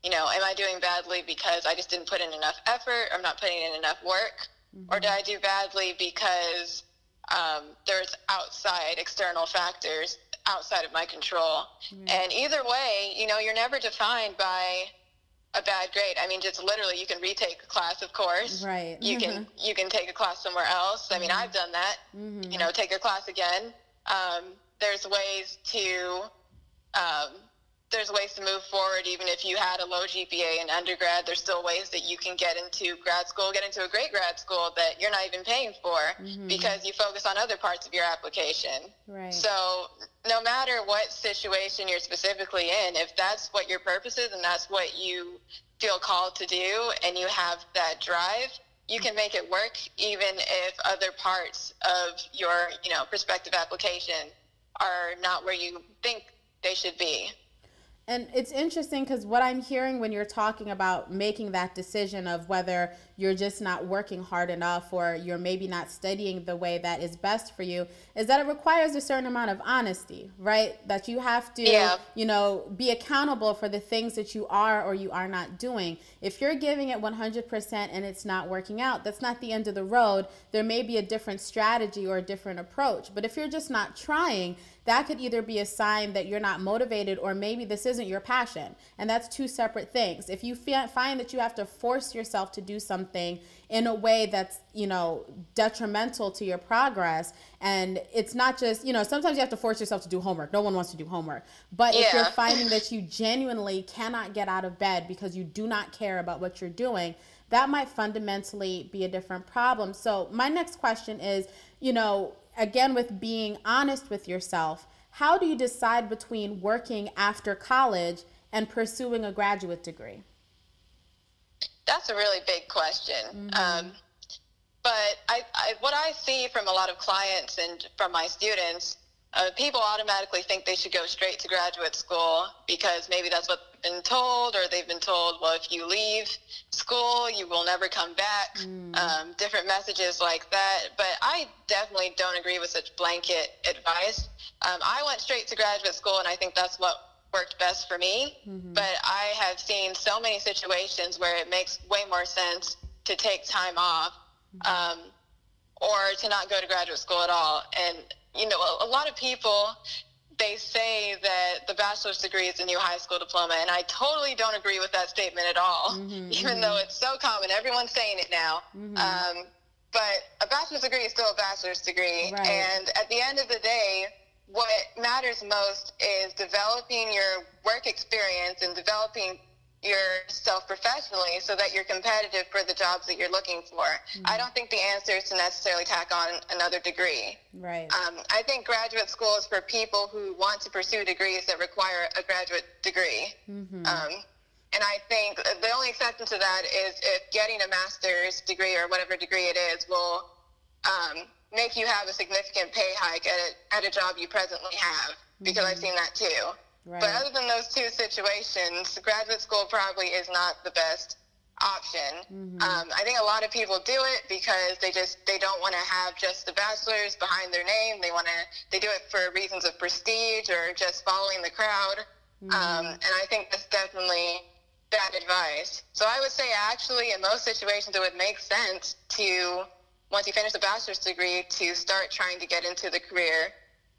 you know, am I doing badly because I just didn't put in enough effort? I'm not putting in enough work? Mm-hmm. Or did I do badly because Um, there's outside external factors outside of my control? Mm-hmm. And either way, you know, you're never defined by a bad grade. I mean, just literally you can retake a class, of course. Right. You mm-hmm. can you can take a class somewhere else. I mean, mm-hmm. I've done that, mm-hmm. you know, take a class again. Um, there's ways to, um, there's ways to move forward. Even if you had a low G P A in undergrad, there's still ways that you can get into grad school, get into a great grad school that you're not even paying for mm-hmm. because you focus on other parts of your application. Right. So no matter what situation you're specifically in, if that's what your purpose is and that's what you feel called to do and you have that drive, you can make it work even if other parts of your, you know, prospective application are not where you think they should be. And it's interesting because what I'm hearing when you're talking about making that decision of whether you're just not working hard enough or you're maybe not studying the way that is best for you is that it requires a certain amount of honesty, right? That you have to, yeah. you know, be accountable for the things that you are or you are not doing. If you're giving it one hundred percent and it's not working out, that's not the end of the road. There may be a different strategy or a different approach. But if you're just not trying, that could either be a sign that you're not motivated or maybe this isn't your passion. And that's two separate things. If you find that you have to force yourself to do something in a way that's, you know, detrimental to your progress, and it's not just, you know, sometimes you have to force yourself to do homework. No one wants to do homework. But yeah. if you're finding that you genuinely cannot get out of bed because you do not care about what you're doing, that might fundamentally be a different problem. So my next question is, you know, again, with being honest with yourself, how do you decide between working after college and pursuing a graduate degree? That's a really big question. Mm-hmm. Um, but I, I, what I see from a lot of clients and from my students Uh, people automatically think they should go straight to graduate school because maybe that's what they've been told, or they've been told, well, if you leave school, you will never come back, mm. um, different messages like that. But I definitely don't agree with such blanket advice. Um, I went straight to graduate school, and I think that's what worked best for me. Mm-hmm. But I have seen so many situations where it makes way more sense to take time off, mm-hmm. um, or to not go to graduate school at all. And you know, a lot of people, they say that the bachelor's degree is the new high school diploma, and I totally don't agree with that statement at all, mm-hmm, even mm-hmm. though it's so common. Everyone's saying it now. Mm-hmm. Um, but a bachelor's degree is still a bachelor's degree. Right. And at the end of the day, what matters most is developing your work experience and developing yourself professionally so that you're competitive for the jobs that you're looking for. Mm-hmm. I don't think the answer is to necessarily tack on another degree. Right. Um, I think graduate school is for people who want to pursue degrees that require a graduate degree. Mm-hmm. Um, and I think the only exception to that is if getting a master's degree or whatever degree it is will um, make you have a significant pay hike at a, at a job you presently have, because mm-hmm. I've seen that too. Right. But other than those two situations, graduate school probably is not the best option. Mm-hmm. Um, I think a lot of people do it because they just they don't want to have just the bachelor's behind their name. They want to they do it for reasons of prestige or just following the crowd. Mm-hmm. Um, and I think that's definitely bad advice. So I would say actually in most situations it would make sense to, once you finish the bachelor's degree, to start trying to get into the career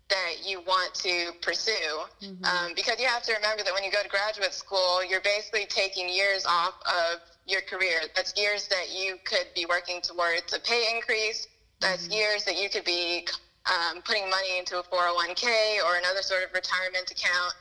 that you want to pursue, mm-hmm. um, because you have to remember that when you go to graduate school, you're basically taking years off of your career. That's years that you could be working towards a pay increase. That's mm-hmm. years that you could be um, putting money into a four oh one k or another sort of retirement account.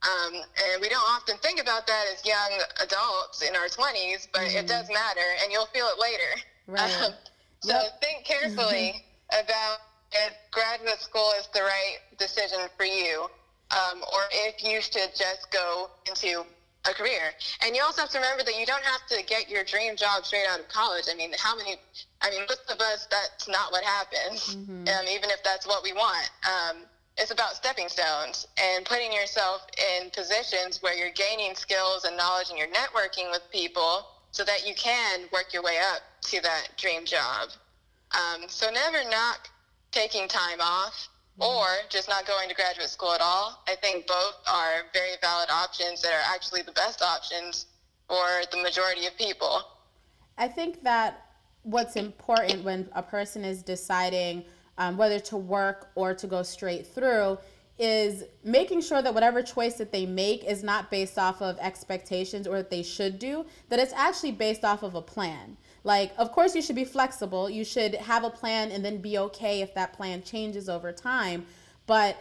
Um, and we don't often think about that as young adults in our twenties, but mm-hmm. it does matter, and you'll feel it later. Right. Um, so yep. think carefully about if graduate school is the right decision for you, um, or if you should just go into a career. And you also have to remember that you don't have to get your dream job straight out of college. I mean, how many, I mean, most of us, that's not what happens, mm-hmm. um, even if that's what we want. Um, it's about stepping stones and putting yourself in positions where you're gaining skills and knowledge and you're networking with people so that you can work your way up to that dream job. Um, so never knock taking time off or just not going to graduate school at all. I think both are very valid options that are actually the best options for the majority of people. I think that what's important when a person is deciding um, whether to work or to go straight through is making sure that whatever choice that they make is not based off of expectations or that they should do, that it's actually based off of a plan. Like, of course, you should be flexible. You should have a plan and then be okay if that plan changes over time. But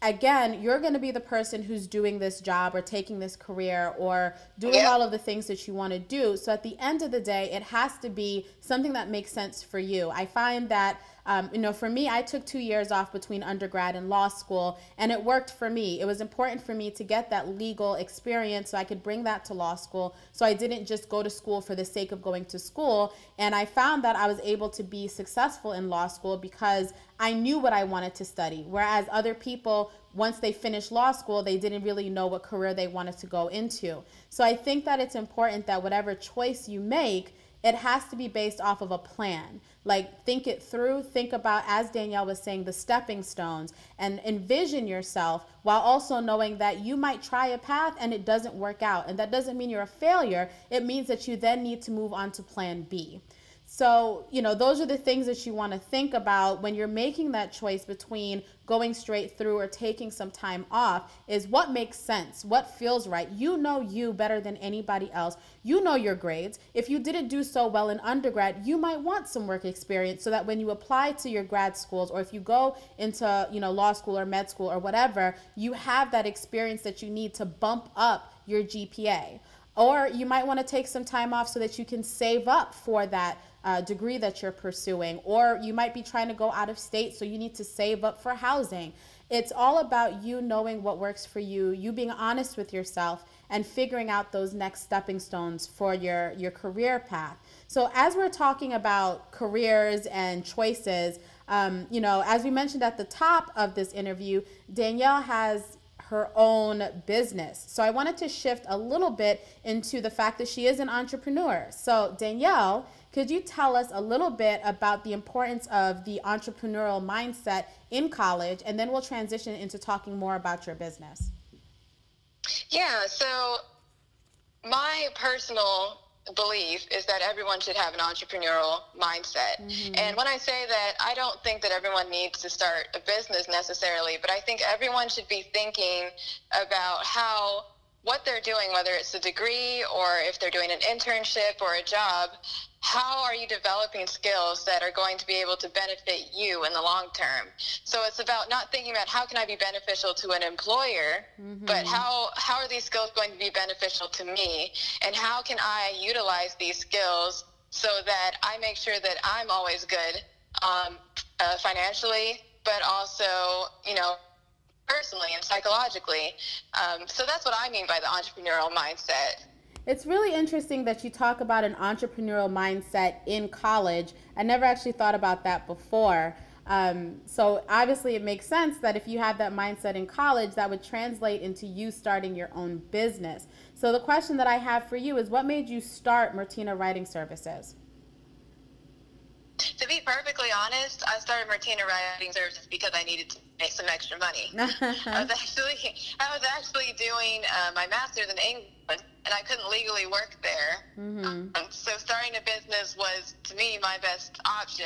again, you're going to be the person who's doing this job or taking this career or doing yeah. all of the things that you want to do. So at the end of the day, it has to be something that makes sense for you. I find that, um, you know, for me, I took two years off between undergrad and law school, and it worked for me. It was important for me to get that legal experience so I could bring that to law school. So I didn't just go to school for the sake of going to school. And I found that I was able to be successful in law school because I knew what I wanted to study, whereas other people, once they finished law school, they didn't really know what career they wanted to go into. So I think that it's important that whatever choice you make, it has to be based off of a plan. Like, think it through, think about, as Danielle was saying, the stepping stones, and envision yourself while also knowing that you might try a path and it doesn't work out. And that doesn't mean you're a failure. It means that you then need to move on to plan B. So, you know, those are the things that you want to think about when you're making that choice between going straight through or taking some time off, is what makes sense, what feels right. You know you better than anybody else. You know your grades. If you didn't do so well in undergrad, you might want some work experience so that when you apply to your grad schools, or if you go into, you know, law school or med school or whatever, you have that experience that you need to bump up your G P A. Or you might want to take some time off so that you can save up for that uh, degree that you're pursuing. Or you might be trying to go out of state, so you need to save up for housing. It's all about you knowing what works for you, you being honest with yourself, and figuring out those next stepping stones for your, your career path. So as we're talking about careers and choices, Um, you know, as we mentioned at the top of this interview, Danielle has her own business. So I wanted to shift a little bit into the fact that she is an entrepreneur. So Danielle, could you tell us a little bit about the importance of the entrepreneurial mindset in college? And then we'll transition into talking more about your business. Yeah, so my personal belief is that everyone should have an entrepreneurial mindset. Mm-hmm. And when I say that, I don't think that everyone needs to start a business necessarily, but I think everyone should be thinking about how what they're doing, whether it's a degree or if they're doing an internship or a job, how are you developing skills that are going to be able to benefit you in the long term? So it's about not thinking about how can I be beneficial to an employer, mm-hmm. but how, how are these skills going to be beneficial to me? And how can I utilize these skills so that I make sure that I'm always good um, uh, financially, but also, you know, personally and psychologically. Um, so that's what I mean by the entrepreneurial mindset. It's really interesting that you talk about an entrepreneurial mindset in college. I never actually thought about that before. Um, so obviously it makes sense that if you have that mindset in college, that would translate into you starting your own business. So the question that I have for you is, what made you start Mertina Writing Services? To be perfectly honest, I started Mertina Writing Services because I needed to make some extra money. I was actually, I was actually doing uh, my master's in England, and I couldn't legally work there. Mm-hmm. Um, so starting a business was, to me, my best option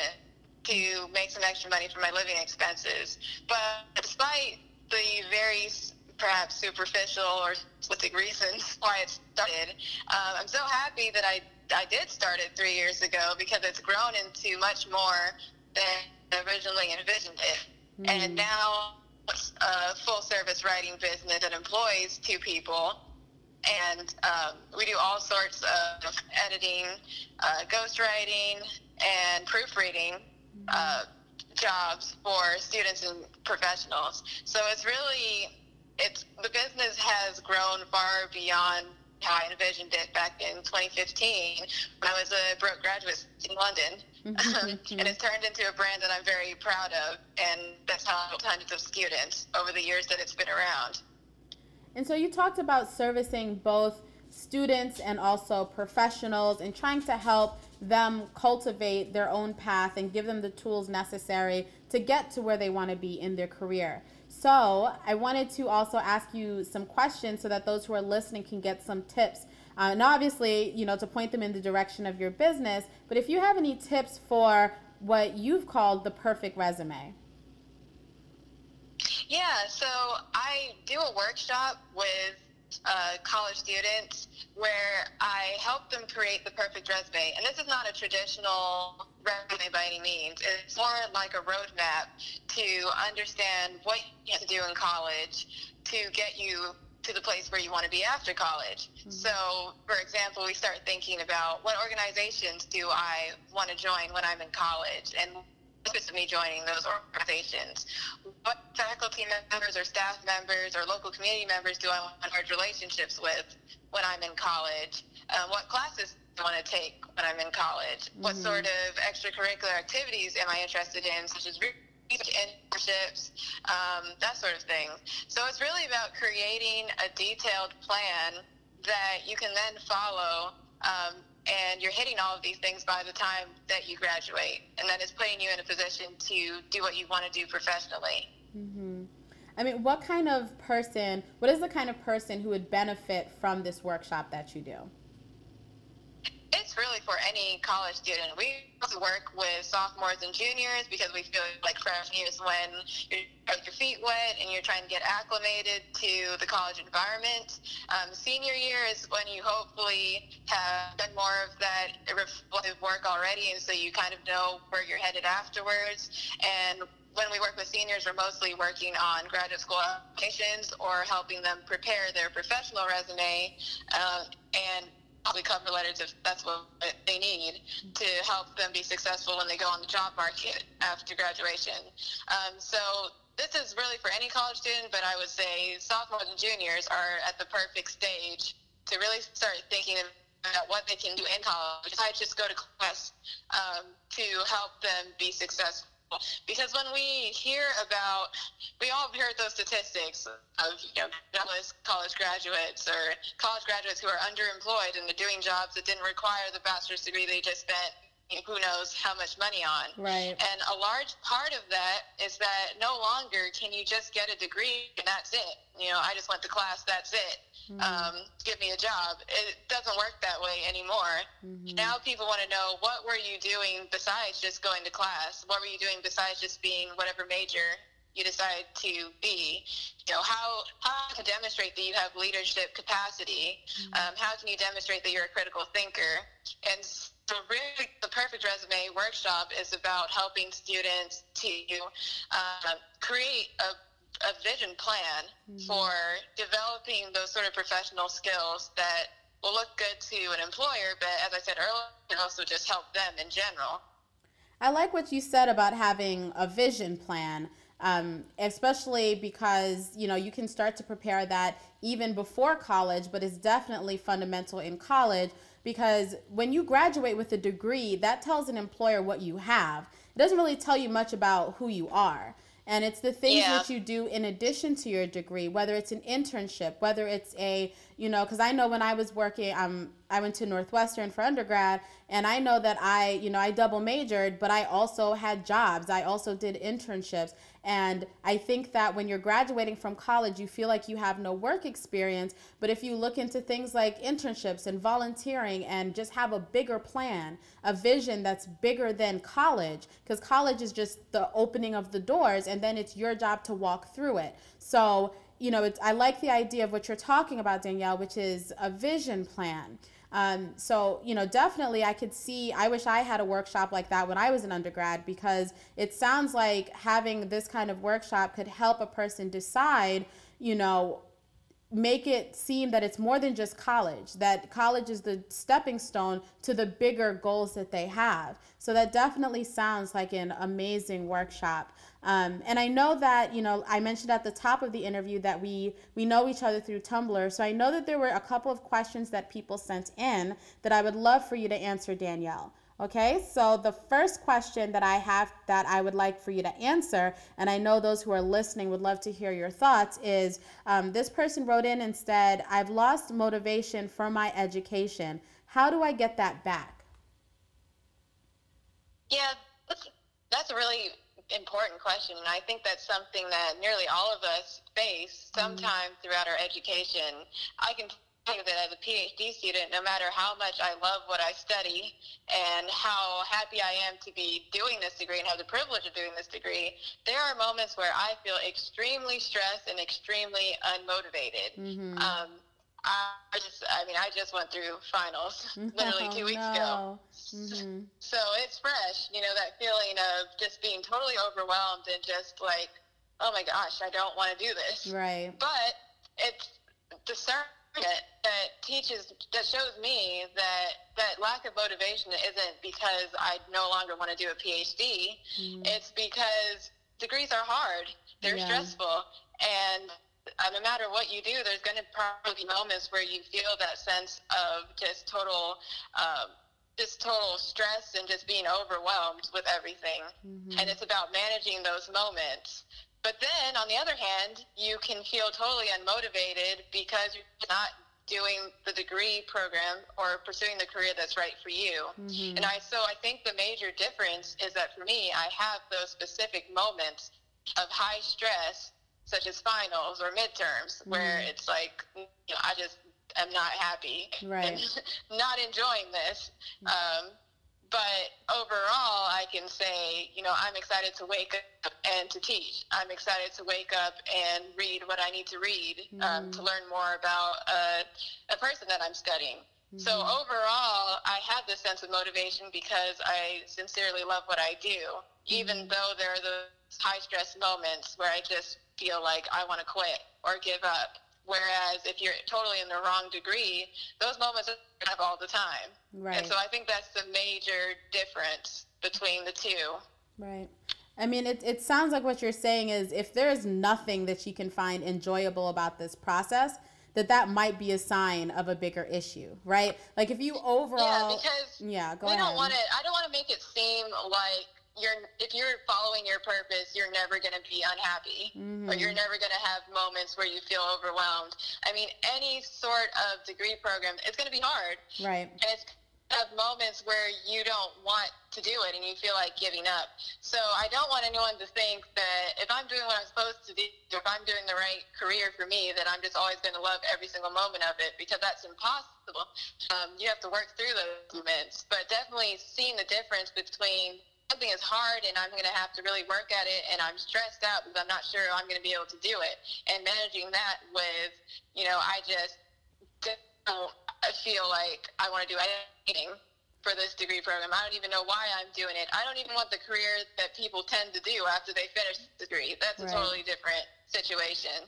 to make some extra money for my living expenses. But despite the very, perhaps, superficial or specific reasons why it started, um, I'm so happy that I I did start it three years ago, because it's grown into much more than originally envisioned it. Mm-hmm. And now it's a full service writing business that employs two people. And um, we do all sorts of editing, uh, ghostwriting, and proofreading uh, jobs for students and professionals. So it's really, it's the business has grown far beyond how I envisioned it back in twenty fifteen when I was a Broke graduate in London. um, and it's turned into a brand that I'm very proud of, and that's helped hundreds of students over the years that it's been around. And so you talked about servicing both students and also professionals and trying to help them cultivate their own path and give them the tools necessary to get to where they want to be in their career. So I wanted to also ask you some questions so that those who are listening can get some tips. Uh, and obviously, you know, to point them in the direction of your business. But if you have any tips for what you've called the perfect resume. Yeah, so I do a workshop with uh, college students where I help them create the perfect resume. And this is not a traditional resume by any means. It's more like a roadmap to understand what you have to do in college to get you to the place where you want to be after college. Mm-hmm. So, for example, we start thinking about what organizations do I want to join when I'm in college, and of me joining those organizations. What faculty members or staff members or local community members do I want to forge relationships with when I'm in college? Uh, what classes do I want to take when I'm in college? Mm-hmm. What sort of extracurricular activities am I interested in, such as research internships, um, that sort of thing. So it's really about creating a detailed plan that you can then follow, um, and you're hitting all of these things by the time that you graduate, and that is putting you in a position to do what you want to do professionally. Mm-hmm. I mean, what kind of person, what is the kind of person who would benefit from this workshop that you do? It's really for any college student. We work with sophomores and juniors because we feel like freshman year is when you're like your feet wet and you're trying to get acclimated to the college environment. Um, senior year is when you hopefully have done more of that reflective work already, and so you kind of know where you're headed afterwards. And when we work with seniors, we're mostly working on graduate school applications or helping them prepare their professional resume uh, and probably cover letters if that's what they need to help them be successful when they go on the job market after graduation. Um, so this is really for any college student, but I would say sophomores and juniors are at the perfect stage to really start thinking about what they can do in college. I just go to class um, to help them be successful Because when we hear about, we all have heard those statistics of, you know, jobless college graduates or college graduates who are underemployed and are doing jobs that didn't require the bachelor's degree they just spent who knows how much money on. Right. And a large part of that is that no longer can you just get a degree and that's it. You know, I just went to class, that's it. Mm-hmm. Um, give me a job. It doesn't work that way anymore. Mm-hmm. Now people want to know, what were you doing besides just going to class? What were you doing besides just being whatever major you decide to be? You know, how, how to demonstrate that you have leadership capacity? Mm-hmm. Um, how can you demonstrate that you're a critical thinker? And so really the Perfect Resume workshop is about helping students to um, create a a vision plan mm-hmm. for developing those sort of professional skills that will look good to an employer, but as I said earlier, it also just help them in general. I like what you said about having a vision plan, um, especially because, you know, you can start to prepare that even before college, but it's definitely fundamental in college because when you graduate with a degree, that tells an employer what you have. It doesn't really tell you much about who you are. And it's the things yeah. that you do in addition to your degree, whether it's an internship, whether it's a, you know, because I know when I was working, um, I went to Northwestern for undergrad, and I know that I, you know, I double majored, but I also had jobs. I also did internships. And I think that when you're graduating from college, you feel like you have no work experience. But if you look into things like internships and volunteering and just have a bigger plan, a vision that's bigger than college, because college is just the opening of the doors and then it's your job to walk through it. So, you know, it's, I like the idea of what you're talking about, Danielle, which is a vision plan. Um, so, you know, definitely I could see, I wish I had a workshop like that when I was an undergrad, because it sounds like having this kind of workshop could help a person decide, you know, make it seem that it's more than just college, that college is the stepping stone to the bigger goals that they have. So that definitely sounds like an amazing workshop. Um, and I know that, you know, I mentioned at the top of the interview that we, we know each other through Tumblr. So I know that there were a couple of questions that people sent in that I would love for you to answer, Danielle. Okay, so the first question that I have that I would like for you to answer, and I know those who are listening would love to hear your thoughts, is um, this person wrote in and said, I've lost motivation for my education. How do I get that back? Yeah, that's a really important question, and I think that's something that nearly all of us face sometime mm-hmm. throughout our education. I can that as a PhD student, no matter how much I love what I study and how happy I am to be doing this degree and have the privilege of doing this degree, there are moments where I feel extremely stressed and extremely unmotivated. Mm-hmm. Um, I just, I mean, I just went through finals literally two oh, weeks no. ago. Mm-hmm. So it's fresh, you know, that feeling of just being totally overwhelmed and just like, oh my gosh, I don't want to do this. Right. But it's discernment that teaches, that shows me that that lack of motivation isn't because I no longer want to do a PhD. Mm. It's because degrees are hard. They're yeah. stressful. And uh, no matter what you do, there's going to probably be moments where you feel that sense of just total, um, just total stress and just being overwhelmed with everything. Mm-hmm. And it's about managing those moments. But then, on the other hand, you can feel totally unmotivated because you're not doing the degree program or pursuing the career that's right for you. Mm-hmm. And I, so I think the major difference is that for me, I have those specific moments of high stress, such as finals or midterms, mm-hmm. where it's like, you know, I just am not happy, right. and not enjoying this. Mm-hmm. Um, But overall, I can say, you know, I'm excited to wake up and to teach. I'm excited to wake up and read what I need to read mm-hmm. um, to learn more about uh, a person that I'm studying. Mm-hmm. So overall, I have this sense of motivation because I sincerely love what I do, mm-hmm. even though there are those high-stress moments where I just feel like I want to quit or give up. Whereas if you're totally in the wrong degree, those moments are going to have all the time. Right. And so I think that's the major difference between the two. Right. I mean, it, it sounds like what you're saying is if there is nothing that you can find enjoyable about this process, that that might be a sign of a bigger issue, right? Like if you overall... Yeah, because yeah, go we ahead. Don't want it, I don't want to make it seem like you're if you're following your purpose, you're never going to be unhappy, mm-hmm. or you're never going to have moments where you feel overwhelmed. I mean, any sort of degree program, it's going to be hard. Right. And it's going to have moments where you don't want to do it and you feel like giving up. So I don't want anyone to think that if I'm doing what I'm supposed to do, if I'm doing the right career for me, that I'm just always going to love every single moment of it, because that's impossible. Um, you have to work through those moments. But definitely seeing the difference between something is hard and I'm going to have to really work at it and I'm stressed out because I'm not sure I'm going to be able to do it, and managing that with, you know, I just don't feel like I want to do anything for this degree program. I don't even know why I'm doing it. I don't even want the career that people tend to do after they finish the degree. That's right. A totally different situation.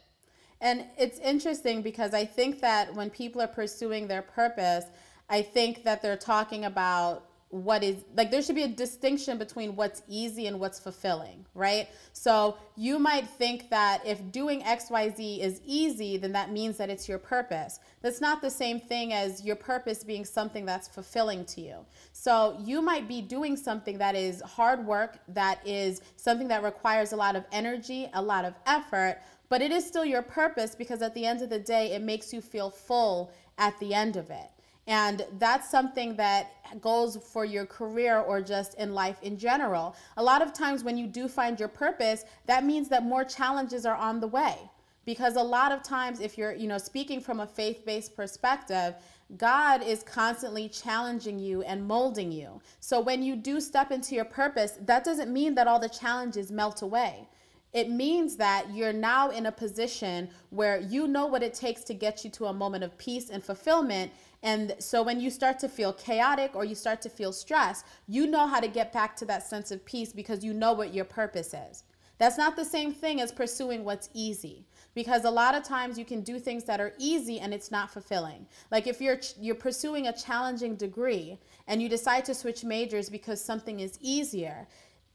And it's interesting because I think that when people are pursuing their purpose, I think that they're talking about what is, like, there should be a distinction between what's easy and what's fulfilling, right? So you might think that if doing X Y Z is easy, then that means that it's your purpose. That's not the same thing as your purpose being something that's fulfilling to you. So you might be doing something that is hard work, that is something that requires a lot of energy, a lot of effort, but it is still your purpose, because at the end of the day, it makes you feel full at the end of it. And that's something that goes for your career or just in life in general. A lot of times when you do find your purpose, that means that more challenges are on the way. Because a lot of times, if you're, you know, speaking from a faith-based perspective, God is constantly challenging you and molding you. So when you do step into your purpose, that doesn't mean that all the challenges melt away. It means that you're now in a position where you know what it takes to get you to a moment of peace and fulfillment. And so when you start to feel chaotic or you start to feel stressed, you know how to get back to that sense of peace because you know what your purpose is. That's not the same thing as pursuing what's easy, because a lot of times you can do things that are easy and it's not fulfilling. Like if you're you're pursuing a challenging degree and you decide to switch majors because something is easier,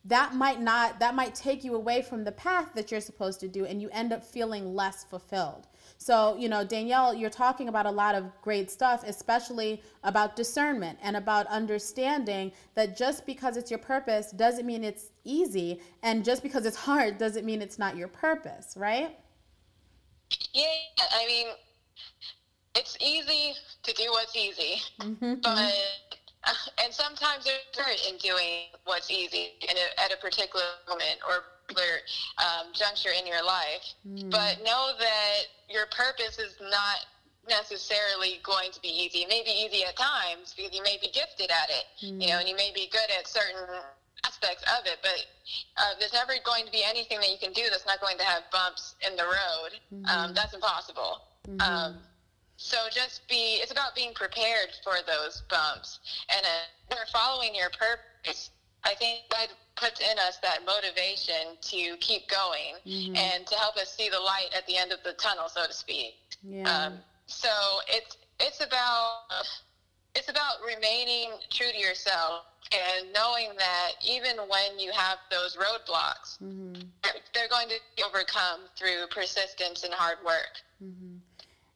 that might not, that might take you away from the path that you're supposed to do, and you end up feeling less fulfilled. So, you know, Danielle, you're talking about a lot of great stuff, especially about discernment and about understanding that just because it's your purpose doesn't mean it's easy, and just because it's hard doesn't mean it's not your purpose, right? Yeah, I mean, it's easy to do what's easy, mm-hmm. but... And sometimes there's hurt in doing what's easy in a, at a particular moment or particular um, juncture in your life. Mm. But know that your purpose is not necessarily going to be easy. It may be easy at times because you may be gifted at it, mm. you know, and you may be good at certain aspects of it, but uh, there's never going to be anything that you can do that's not going to have bumps in the road. Mm-hmm. Um, that's impossible. Mm-hmm. Um, So just be, it's about being prepared for those bumps. And uh, if you're following your purpose, I think that puts in us that motivation to keep going, mm-hmm. and to help us see the light at the end of the tunnel, so to speak. Yeah. Um, so it's, it's about, it's about remaining true to yourself and knowing that even when you have those roadblocks, mm-hmm. they're going to be overcome through persistence and hard work. Mm-hmm.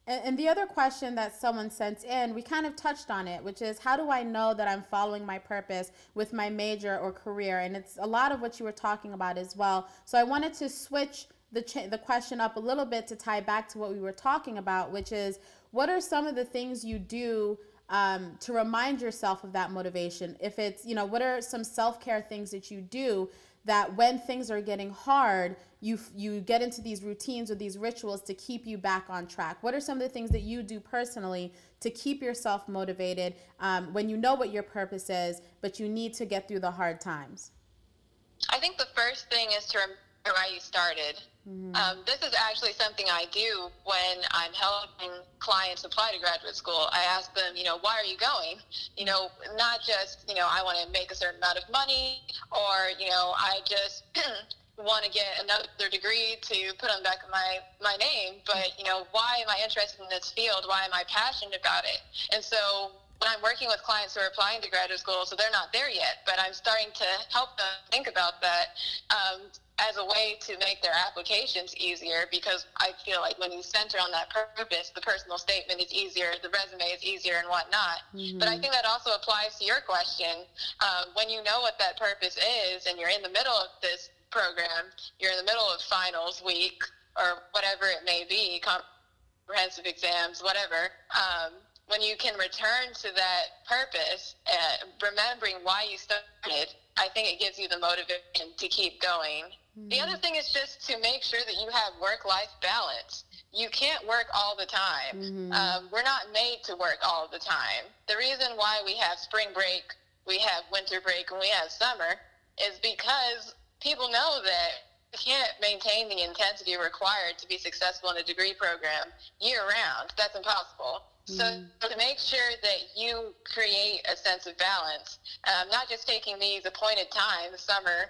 And the other question that someone sent in, we kind of touched on it, which is, how do I know that I'm following my purpose with my major or career? And it's a lot of what you were talking about as well. So I wanted to switch the ch- the question up a little bit to tie back to what we were talking about, which is, what are some of the things you do um, to remind yourself of that motivation? If it's, you know, what are some self-care things that you do that when things are getting hard, you you get into these routines or these rituals to keep you back on track? What are some of the things that you do personally to keep yourself motivated um, when you know what your purpose is, but you need to get through the hard times? I think the first thing is to remember why you started. Mm-hmm. Um, this is actually something I do when I'm helping clients apply to graduate school. I ask them, you know, why are you going? You know, not just, you know, I want to make a certain amount of money, or, you know, I just want to get another degree to put on the back of my, my name. But, you know, why am I interested in this field? Why am I passionate about it? And so when I'm working with clients who are applying to graduate school, so they're not there yet, but I'm starting to help them think about that um, as a way to make their applications easier, because I feel like when you center on that purpose, the personal statement is easier, the resume is easier and whatnot. Mm-hmm. But I think that also applies to your question. Um, when you know what that purpose is and you're in the middle of this program, you're in the middle of finals week or whatever it may be, comprehensive exams, whatever, um, when you can return to that purpose, uh, remembering why you started, I think it gives you the motivation to keep going. Mm-hmm. The other thing is just to make sure that you have work-life balance. You can't work all the time. Mm-hmm. Um, we're not made to work all the time. The reason why we have spring break, we have winter break, and we have summer is because people know that you can't maintain the intensity required to be successful in a degree program year-round. That's impossible. Mm-hmm. So to make sure that you create a sense of balance, um, not just taking these appointed times, summer,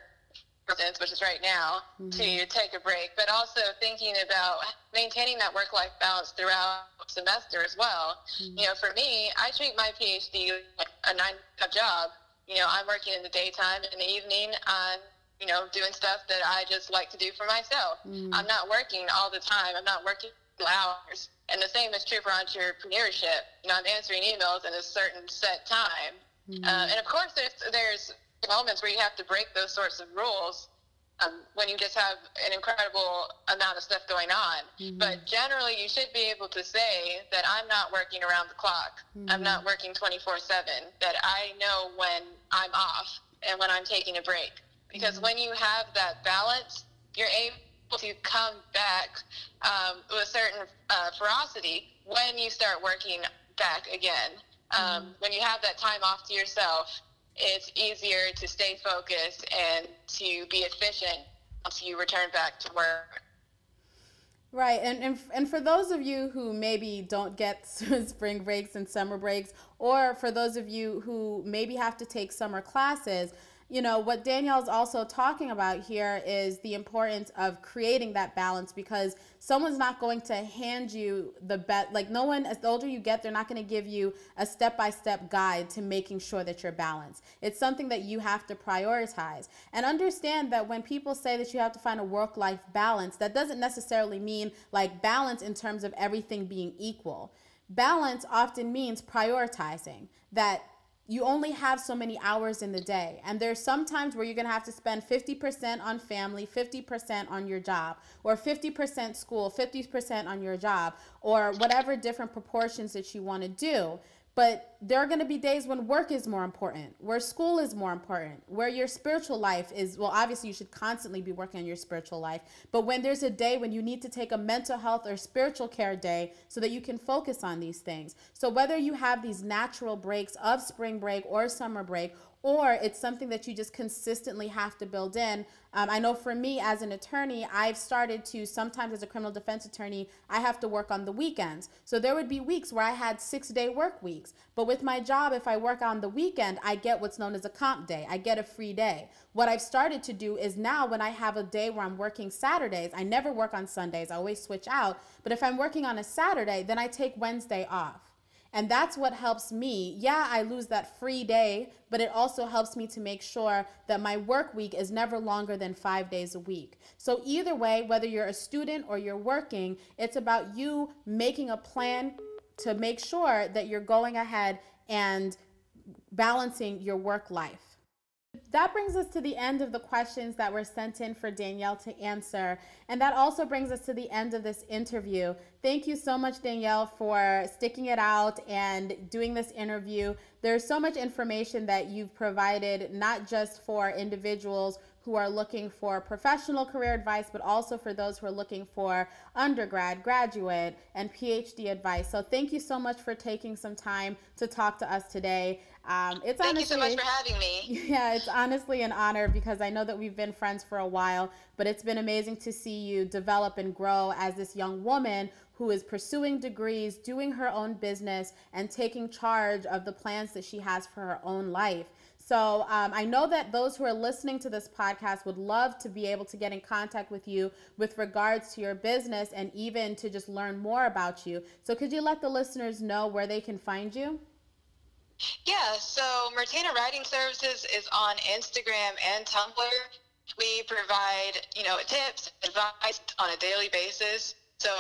for instance, which is right now, mm-hmm. to take a break, but also thinking about maintaining that work-life balance throughout the semester as well. Mm-hmm. You know, for me, I treat my PhD like a nine-to-five job. You know, I'm working in the daytime and the evening on you know, doing stuff that I just like to do for myself. Mm. I'm not working all the time. I'm not working hours. And the same is true for entrepreneurship. You know, I'm answering emails in a certain set time. Mm. Uh, and of course, there's, there's moments where you have to break those sorts of rules um, when you just have an incredible amount of stuff going on. Mm-hmm. But generally, you should be able to say that I'm not working around the clock. Mm-hmm. I'm not working twenty-four seven, that I know when I'm off and when I'm taking a break. Because when you have that balance, you're able to come back um, with a certain uh, ferocity when you start working back again. Um, mm-hmm. When you have that time off to yourself, it's easier to stay focused and to be efficient once you return back to work. Right, and, and and for those of you who maybe don't get spring breaks and summer breaks, or for those of you who maybe have to take summer classes, you know, what Danielle's also talking about here is the importance of creating that balance, because someone's not going to hand you the best, like no one, as the older you get, they're not going to give you a step-by-step guide to making sure that you're balanced. It's something that you have to prioritize. And understand that when people say that you have to find a work-life balance, that doesn't necessarily mean like balance in terms of everything being equal. Balance often means prioritizing that you only have so many hours in the day. And there's some times where you're going to have to spend fifty percent on family, fifty percent on your job, or fifty percent school, fifty percent on your job, or whatever different proportions that you want to do. But there are going to be days when work is more important, where school is more important, where your spiritual life is, well, obviously you should constantly be working on your spiritual life, but when there's a day when you need to take a mental health or spiritual care day so that you can focus on these things. So whether you have these natural breaks of spring break or summer break, or it's something that you just consistently have to build in. Um, I know for me as an attorney, I've started to, sometimes as a criminal defense attorney, I have to work on the weekends. So there would be weeks where I had six day work weeks. But with my job, if I work on the weekend, I get what's known as a comp day. I get a free day. What I've started to do is now when I have a day where I'm working Saturdays, I never work on Sundays, I always switch out. But if I'm working on a Saturday, then I take Wednesday off. And that's what helps me. Yeah, I lose that free day, but it also helps me to make sure that my work week is never longer than five days a week. So either way, whether you're a student or you're working, it's about you making a plan to make sure that you're going ahead and balancing your work life. That brings us to the end of the questions that were sent in for Danielle to answer. And that also brings us to the end of this interview. Thank you so much, Danielle, for sticking it out and doing this interview. There's so much information that you've provided, not just for individuals who are looking for professional career advice, but also for those who are looking for undergrad, graduate, and PhD advice. So thank you so much for taking some time to talk to us today. Um, it's Thank honestly, you so much for having me. Yeah, it's honestly an honor, because I know that we've been friends for a while, but it's been amazing to see you develop and grow as this young woman who is pursuing degrees, doing her own business, and taking charge of the plans that she has for her own life. So um, I know that those who are listening to this podcast would love to be able to get in contact with you with regards to your business and even to just learn more about you. So could you let the listeners know where they can find you? Yeah, so Mertina Writing Services is on Instagram and Tumblr. We provide, you know, tips, advice on a daily basis. So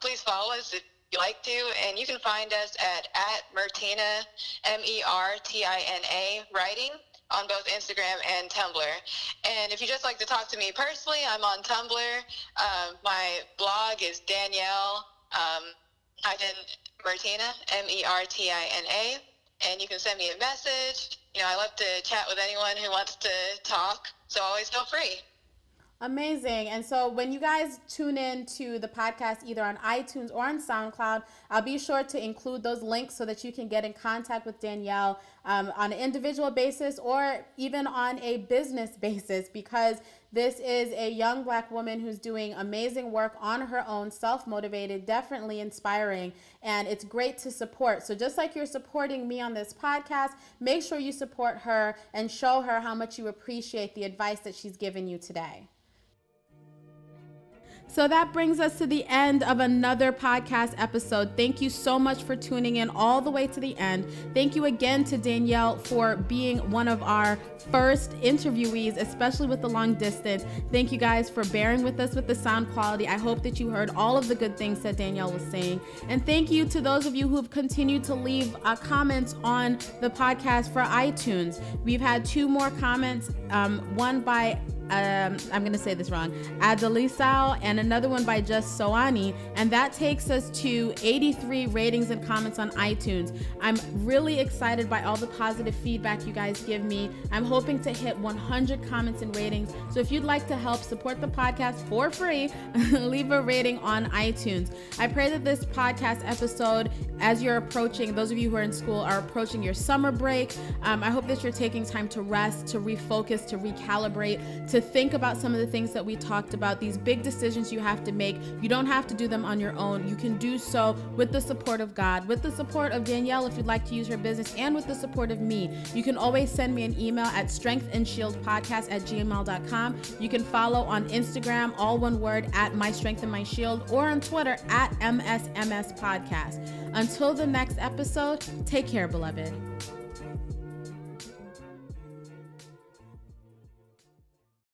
please follow us if you like to. And you can find us at, at Mertina, M E R T I N A, Writing, on both Instagram and Tumblr. And if you just like to talk to me personally, I'm on Tumblr. Um, my blog is Danielle, um, I did Mertina, M E R T I N A. And you can send me a message. You know, I love to chat with anyone who wants to talk, so always feel free. Amazing. And so when you guys tune in to the podcast, either on iTunes or on SoundCloud, I'll be sure to include those links so that you can get in contact with Danielle um, on an individual basis or even on a business basis, because this is a young Black woman who's doing amazing work on her own, self-motivated, definitely inspiring, and it's great to support. So just like you're supporting me on this podcast, make sure you support her and show her how much you appreciate the advice that she's given you today. So that brings us to the end of another podcast episode. Thank you so much for tuning in all the way to the end. Thank you again to Danielle for being one of our first interviewees, especially with the long distance. Thank you guys for bearing with us with the sound quality. I hope that you heard all of the good things that Danielle was saying. And thank you to those of you who have continued to leave uh, comments on the podcast for iTunes. We've had two more comments, um, one by Um, I'm going to say this wrong, Adelisao, and another one by Just Soani. And that takes us to eighty-three ratings and comments on iTunes. I'm really excited by all the positive feedback you guys give me. I'm hoping to hit one hundred comments and ratings. So if you'd like to help support the podcast for free, leave a rating on iTunes. I pray that this podcast episode, as you're approaching, those of you who are in school are approaching your summer break. Um, I hope that you're taking time to rest, to refocus, to recalibrate, to think about some of the things that we talked about, these big decisions you have to make. You don't have to do them on your own. You can do so with the support of God, with the support of Danielle if you'd like to use her business, and with the support of me. You can always send me an email at strength and shield podcast at gmail dot com. You can follow on Instagram, all one word, at My Strength and My Shield, or on Twitter at M S M S Podcast. Until the next episode, take care, beloved.